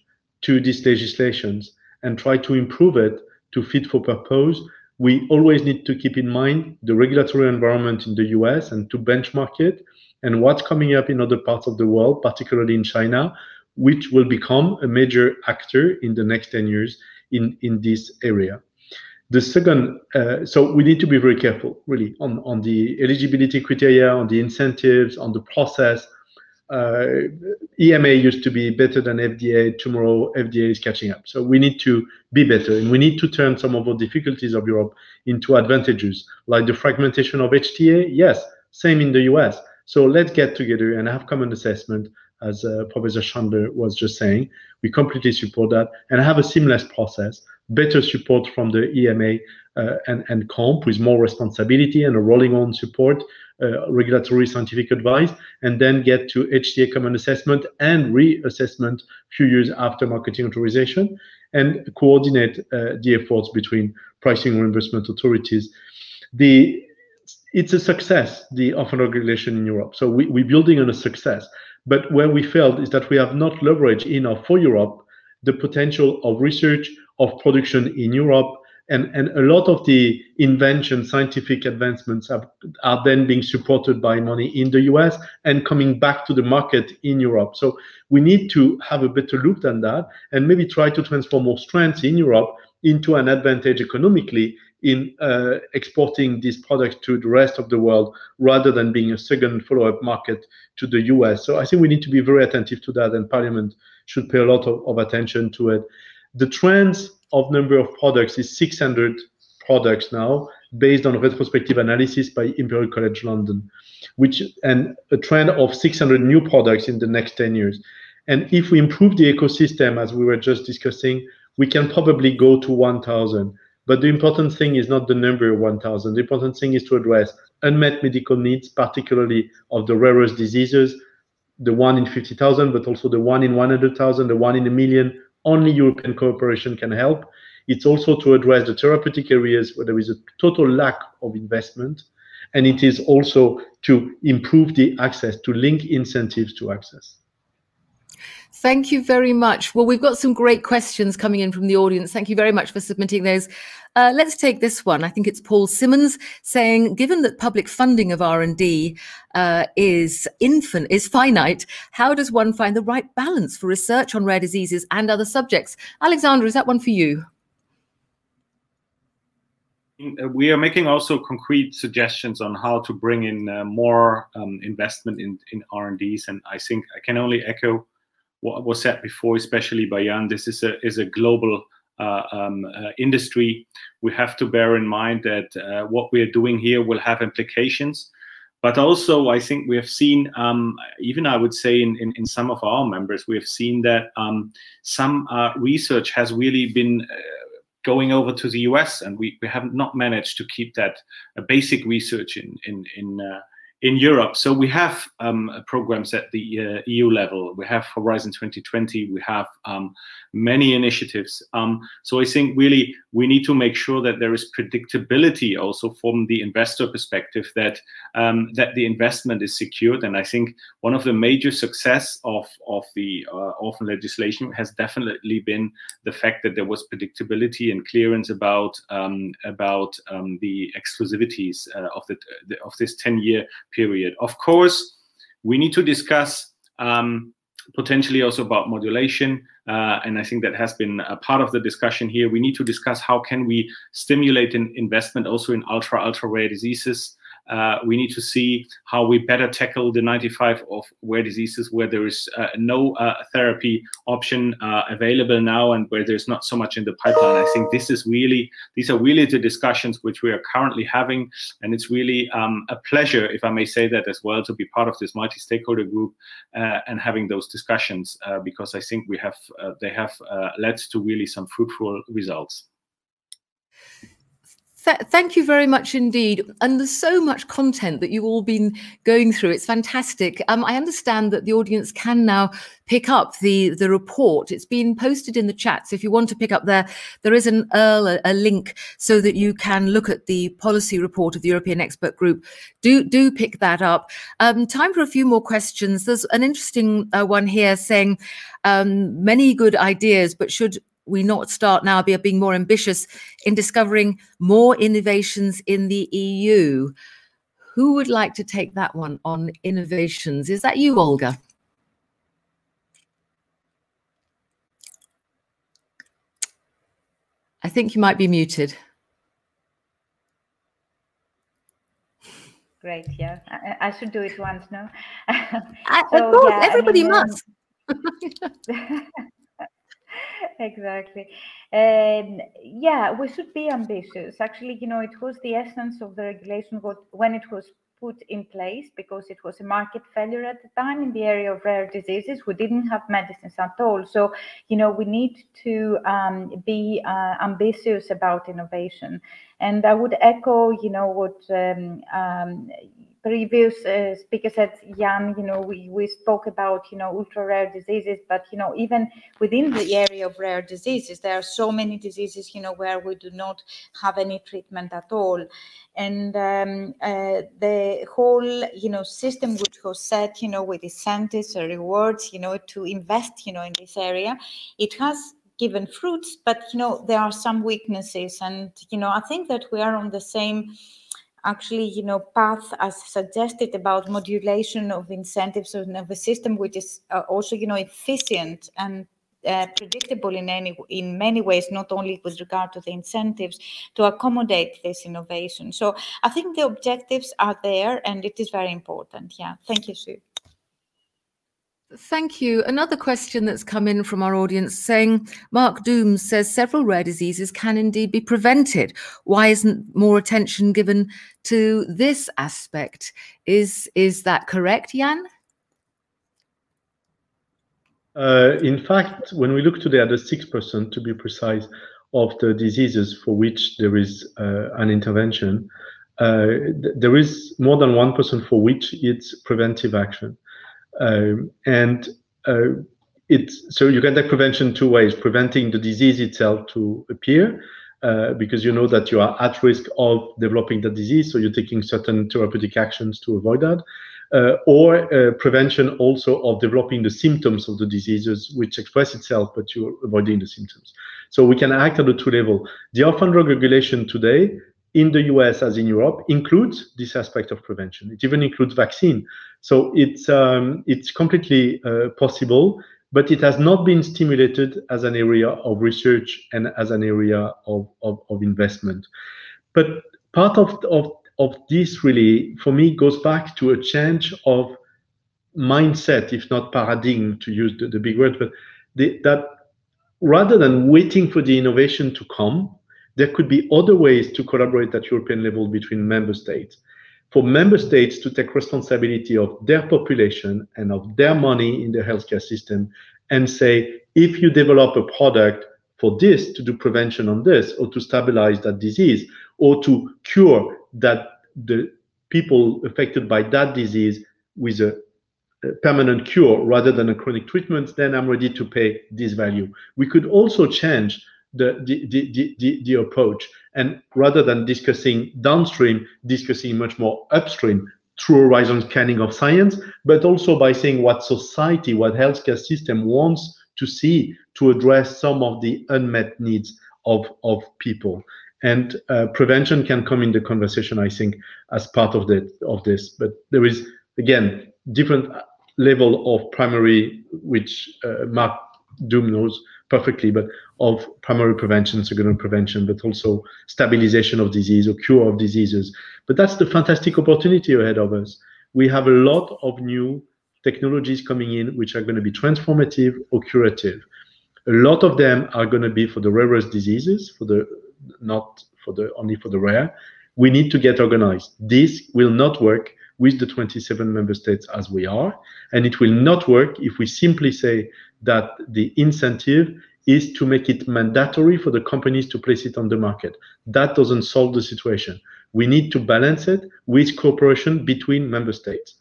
to these legislations and try to improve it to fit for purpose, we always need to keep in mind the regulatory environment in the US and to benchmark it, and what's coming up in other parts of the world, particularly in China, which will become a major actor in the next 10 years in this area. The second, so we need to be very careful, really, on the eligibility criteria, on the incentives, on the process. EMA used to be better than FDA. Tomorrow, FDA is catching up. So we need to be better, and we need to turn some of the difficulties of Europe into advantages, like the fragmentation of HTA. Yes, same in the US. So let's get together and have common assessment, as Professor Schlander was just saying. We completely support that and have a seamless process, better support from the EMA and COMP with more responsibility and a rolling on support, regulatory scientific advice, and then get to HTA common assessment and reassessment a few years after marketing authorization, and coordinate the efforts between pricing reimbursement authorities. It's a success, the orphan regulation in Europe. So we're building on a success. But where we failed is that we have not leveraged enough for Europe the potential of research, of production in Europe. And a lot of the invention, scientific advancements are then being supported by money in the US and coming back to the market in Europe. So we need to have a better look than that and maybe try to transform our strengths in Europe into an advantage economically in exporting these products to the rest of the world, rather than being a second follow-up market to the US. So I think we need to be very attentive to that, and Parliament should pay a lot of attention to it. The trends of number of products is 600 products now, based on retrospective analysis by Imperial College London, and a trend of 600 new products in the next 10 years. And if we improve the ecosystem, as we were just discussing, we can probably go to 1,000. But the important thing is not the number 1,000. The important thing is to address unmet medical needs, particularly of the rarest diseases, the one in 50,000, but also the one in 100,000, the one in a million. Only European cooperation can help. It's also to address the therapeutic areas where there is a total lack of investment. And it is also to improve the access, to link incentives to access. Thank you very much. Well, we've got some great questions coming in from the audience. Thank you very much for submitting those. Let's take this one. I think it's Paul Simmons saying, given that public funding of R&D is finite, how does one find the right balance for research on rare diseases and other subjects? Alexandra, is that one for you? We are making also concrete suggestions on how to bring in more investment in R&Ds, and I think I can only echo what was said before, especially by Yann. This is a global industry. We have to bear in mind that what we are doing here will have implications, but also I think we have seen, even I would say in some of our members, we have seen that some research has really been going over to the US, and we have not managed to keep that basic research in Europe. So we have programs at the EU level. We have Horizon 2020. We have many initiatives. So I think really we need to make sure that there is predictability also from the investor perspective, that that the investment is secured. And I think one of the major success of the orphan legislation has definitely been the fact that there was predictability and clearance about the exclusivities of this 10-year period. Of course, we need to discuss potentially also about modulation, and I think that has been a part of the discussion here. We need to discuss how can we stimulate an investment also in ultra rare diseases. We need to see how we better tackle the 95 of rare diseases where there is no therapy option available now, and where there's not so much in the pipeline. I think these are really the discussions which we are currently having, and it's really a pleasure, if I may say that as well, to be part of this multi-stakeholder group and having those discussions, because I think we have they have led to really some fruitful results. Thank you very much indeed. And there's so much content that you've all been going through. It's fantastic. I understand that the audience can now pick up the report. It's been posted in the chat. So if you want to pick up there is an a link so that you can look at the policy report of the European Expert Group. Do pick that up. Time for a few more questions. There's an interesting one here saying many good ideas, but should we not start now being more ambitious in discovering more innovations in the EU? Who would like to take that one on innovations? Is that you, Olga? I think you might be muted. Great, yeah. I should do it once, no? Of course, yeah, everybody must. Exactly. Yeah, we should be ambitious. Actually, you know, it was the essence of the regulation when it was put in place, because it was a market failure at the time in the area of rare diseases. We didn't have medicines at all. So, you know, we need to be ambitious about innovation. And I would echo, you know, what previous speaker said, Yann. You know, we spoke about, you know, ultra rare diseases, but, you know, even within the area of rare diseases, there are so many diseases, you know, where we do not have any treatment at all. And the whole, you know, system which was set, you know, with incentives or rewards, you know, to invest, you know, in this area, it has given fruits, but, you know, there are some weaknesses. And, you know, I think that we are on the same, actually, you know, path as suggested about modulation of incentives and of a system which is also, you know, efficient and predictable in many ways, not only with regard to the incentives, to accommodate this innovation. So I think the objectives are there, and it is very important. Yeah, thank you, Sue. Thank you. Another question that's come in from our audience saying, Mark Dooms says several rare diseases can indeed be prevented. Why isn't more attention given to this aspect? Is that correct, Yann? In fact, when we look today at the 6%, to be precise, of the diseases for which there is an intervention, there is more than 1% for which it's preventive action. So you can take prevention two ways: preventing the disease itself to appear, because you know that you are at risk of developing the disease, so you're taking certain therapeutic actions to avoid that, or prevention also of developing the symptoms of the diseases which express itself, but you're avoiding the symptoms. So we can act at the two levels. The orphan drug regulation today, in the US as in Europe, includes this aspect of prevention. It even includes vaccine. So it's completely possible, but it has not been stimulated as an area of research and as an area of investment. But part of this really, for me, goes back to a change of mindset, if not paradigm, to use the big word, but that rather than waiting for the innovation to come, there could be other ways to collaborate at European level between member states, for member states to take responsibility of their population and of their money in the healthcare system and say, if you develop a product for this, to do prevention on this, or to stabilize that disease, or to cure that the people affected by that disease with a permanent cure rather than a chronic treatment, then I'm ready to pay this value. We could also change the approach, and rather than discussing downstream, discussing much more upstream through horizon scanning of science, but also by saying what society, what healthcare system wants to see to address some of the unmet needs of people. And prevention can come in the conversation, I think, as part of this. But there is, again, different level of primary, which Mark Doom knows perfectly, but of primary prevention, secondary prevention, but also stabilization of disease or cure of diseases. But that's the fantastic opportunity ahead of us. We have a lot of new technologies coming in which are going to be transformative or curative. A lot of them are going to be for the rarest diseases, not only for the rare. We need to get organized. This will not work with the 27 member states as we are, and it will not work if we simply say that the incentive is to make it mandatory for the companies to place it on the market. That doesn't solve the situation. We need to balance it with cooperation between member states.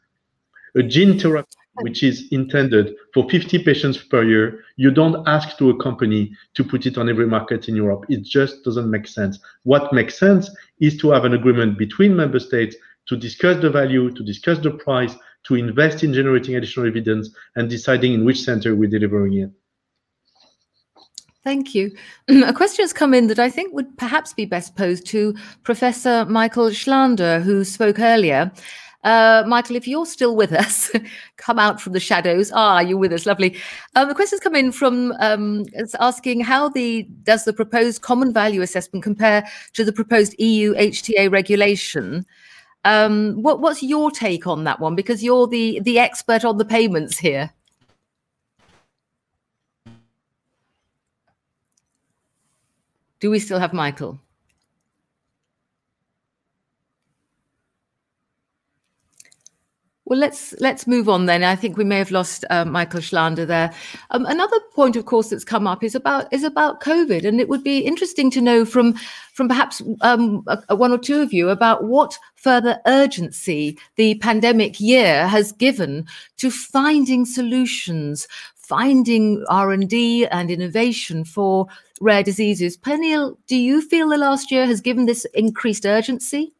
A gene therapy which is intended for 50 patients per year, you don't ask to a company to put it on every market in Europe. It just doesn't make sense. What makes sense is to have an agreement between member states to discuss the value, to discuss the price, to invest in generating additional evidence and deciding in which center we're delivering it. Thank you. A question has come in that I think would perhaps be best posed to Professor Michael Schlander, who spoke earlier. Michael, if you're still with us, come out from the shadows. Ah, you're with us, lovely. The question's come in from it's asking how does the proposed common value assessment compare to the proposed EU HTA regulation? What's your take on that one? Because you're the expert on the payments here. Do we still have Michael? Well, let's move on then. I think we may have lost Michael Schlander there. Another point, of course, that's come up is about COVID, and it would be interesting to know from perhaps one or two of you about what further urgency the pandemic year has given to finding solutions, finding R&D and innovation for rare diseases. Pernille, do you feel the last year has given this increased urgency?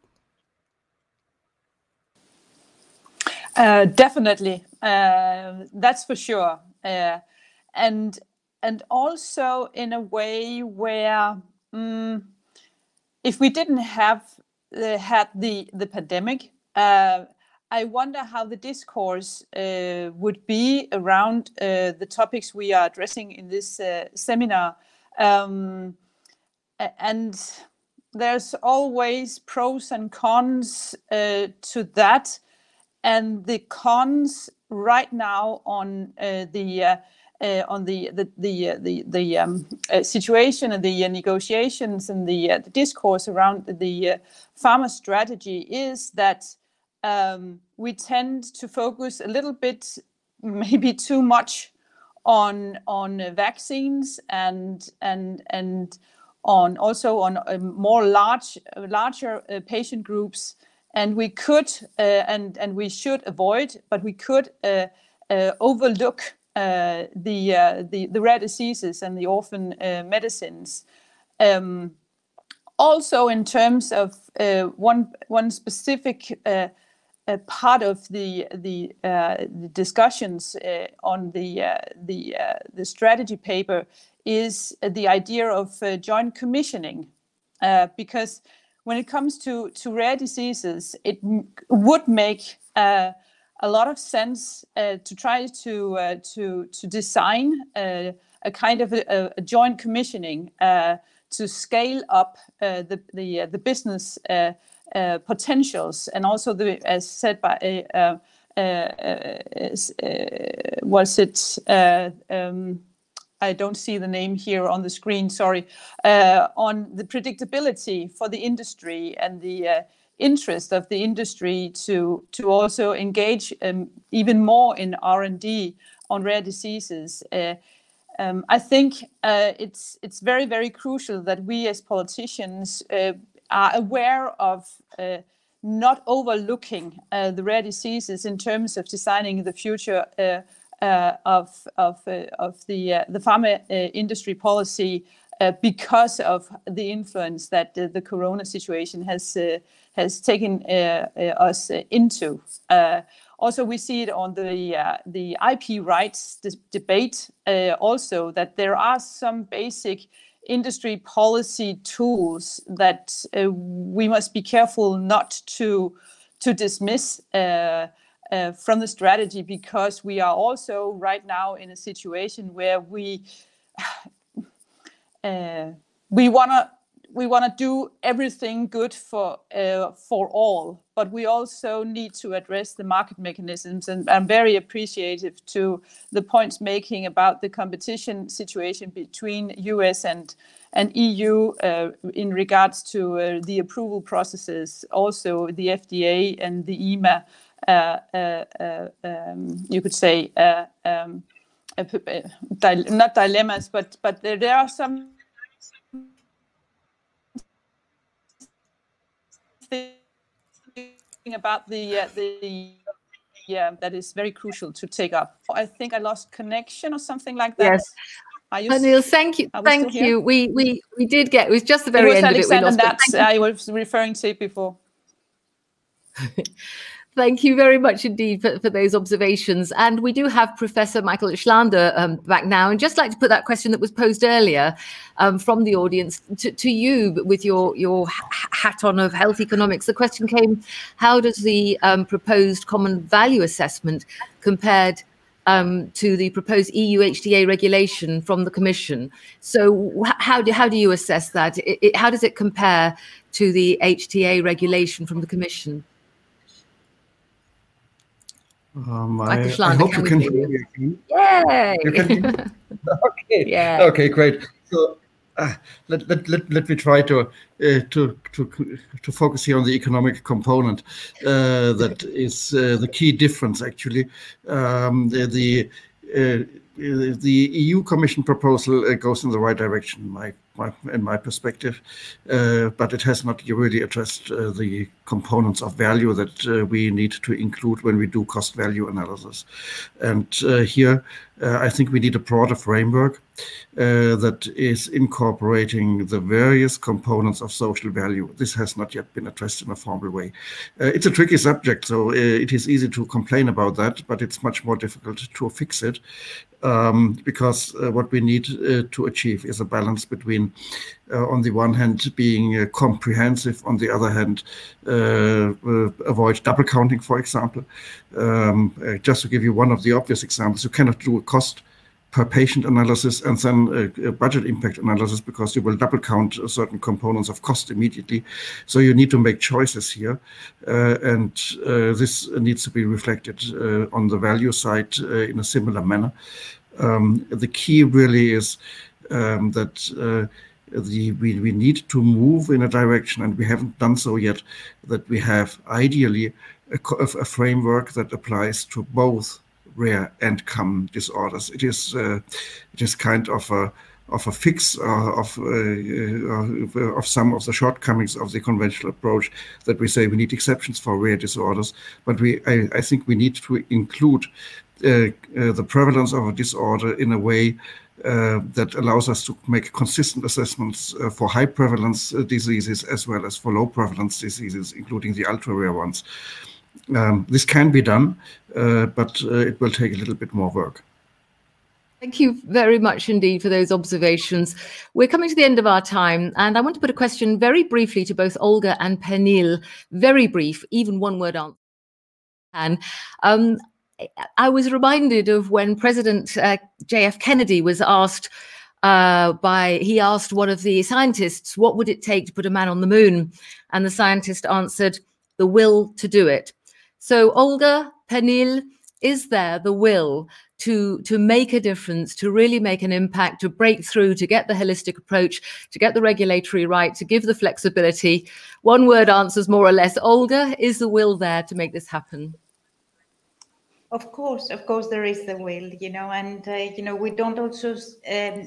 Definitely, that's for sure, and also in a way where if we didn't have had the pandemic, I wonder how the discourse would be around the topics we are addressing in this seminar, and there's always pros and cons to that. And the cons right now on the situation and the negotiations and the discourse around the pharma strategy is that we tend to focus a little bit, maybe too much, on vaccines and on also on more larger patient groups. And we could and we should avoid, but we could overlook the rare diseases and the orphan medicines. Also, in terms of one specific a part of the discussions on the strategy paper is the idea of joint commissioning, because when it comes to rare diseases, it would make a lot of sense to try to design a kind of a joint commissioning to scale up the business potentials, and also the, as said by was it I don't see the name here on the screen, sorry, on the predictability for the industry and the interest of the industry to also engage even more in R&D on rare diseases. I think it's very, very crucial that we as politicians are aware of not overlooking the rare diseases in terms of designing the future of the pharma industry policy, because of the influence that the corona situation has taken us into. Also, we see it on the IP rights debate. Also, that there are some basic industry policy tools that we must be careful not to dismiss from the strategy, because we are also right now in a situation where we wanna do everything good for all, but we also need to address the market mechanisms. And I'm very appreciative to the points making about the competition situation between US and EU in regards to the approval processes, also the FDA and the EMA. You could say not dilemmas, but there are some thing about that is very crucial to take up. I think I lost connection or something like that. Yes. Pernille, thank you. Thank you. We did get. It was just the very end of it. We lost, that's I was referring to it before. Thank you very much indeed for those observations. And we do have Professor Michael Schlander back now. And just like to put that question that was posed earlier from the audience to you with your hat on of health economics. The question came, how does the proposed common value assessment compared to the proposed EU HTA regulation from the Commission? So how do you assess that? How does it compare to the HTA regulation from the Commission? I hope you can hear me. Yay! Okay. Yeah. Okay. Great. So let me try to focus here on the economic component. That is the key difference, actually. The EU Commission proposal goes in the right direction, in my perspective, but it has not really addressed the components of value that we need to include when we do cost value analysis. And here, I think we need a broader framework that is incorporating the various components of social value. This has not yet been addressed in a formal way. It's a tricky subject, so it is easy to complain about that, but it's much more difficult to fix it, because what we need to achieve is a balance between, on the one hand, being comprehensive, on the other hand, avoid double counting, for example. Just to give you one of the obvious examples, you cannot do a cost per patient analysis and then a budget impact analysis, because you will double count certain components of cost immediately. So you need to make choices here, and this needs to be reflected on the value side in a similar manner. The key really is that we need to move in a direction, and we haven't done so yet, that we have ideally a framework that applies to both rare and common disorders. It is kind of a fix of some of the shortcomings of the conventional approach, that we say we need exceptions for rare disorders, but I think we need to include the prevalence of a disorder in a way that allows us to make consistent assessments for high prevalence diseases as well as for low prevalence diseases, including the ultra rare ones. This can be done, but it will take a little bit more work. Thank you very much indeed for those observations. We're coming to the end of our time, and I want to put a question very briefly to both Olga and Pernille. Very brief, even one word answer. And I was reminded of when President JF Kennedy was asked he asked one of the scientists, what would it take to put a man on the moon? And the scientist answered, the will to do it. So Olga, Pernille, is there the will to make a difference, to really make an impact, to break through, to get the holistic approach, to get the regulatory right, to give the flexibility? One word answers more or less. Olga, is the will there to make this happen? Of course, there is the will, and, we don't also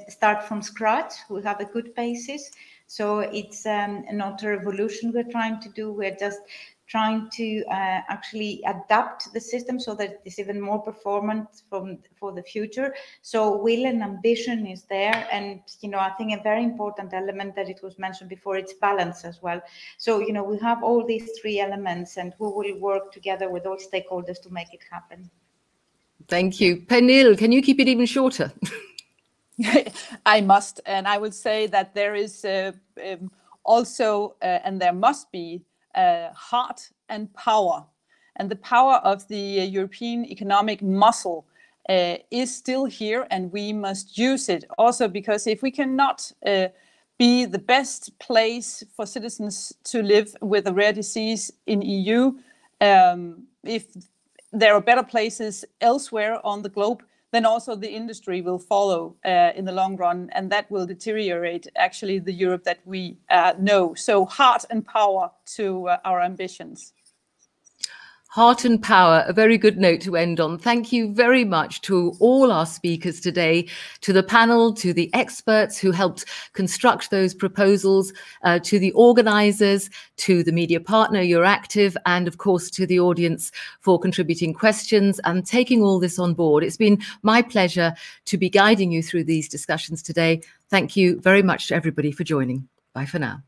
start from scratch. We have a good basis. So it's not a revolution we're trying to do. We're just trying to actually adapt the system so that it's even more performant for the future. So will and ambition is there. And, I think a very important element that it was mentioned before, it's balance as well. So, we have all these three elements, and we will work together with all stakeholders to make it happen. Thank you. Pernille, can you keep it even shorter? I must. And I would say that there is and there must be heart and power, and the power of the European economic muscle is still here, and we must use it also, because if we cannot be the best place for citizens to live with a rare disease in EU, if there are better places elsewhere on the globe, then also the industry will follow in the long run, and that will deteriorate actually the Europe that we know. So heart and power to our ambitions. Heart and power, a very good note to end on. Thank you very much to all our speakers today, to the panel, to the experts who helped construct those proposals, to the organisers, to the media partner, Euractiv, and of course to the audience for contributing questions and taking all this on board. It's been my pleasure to be guiding you through these discussions today. Thank you very much to everybody for joining. Bye for now.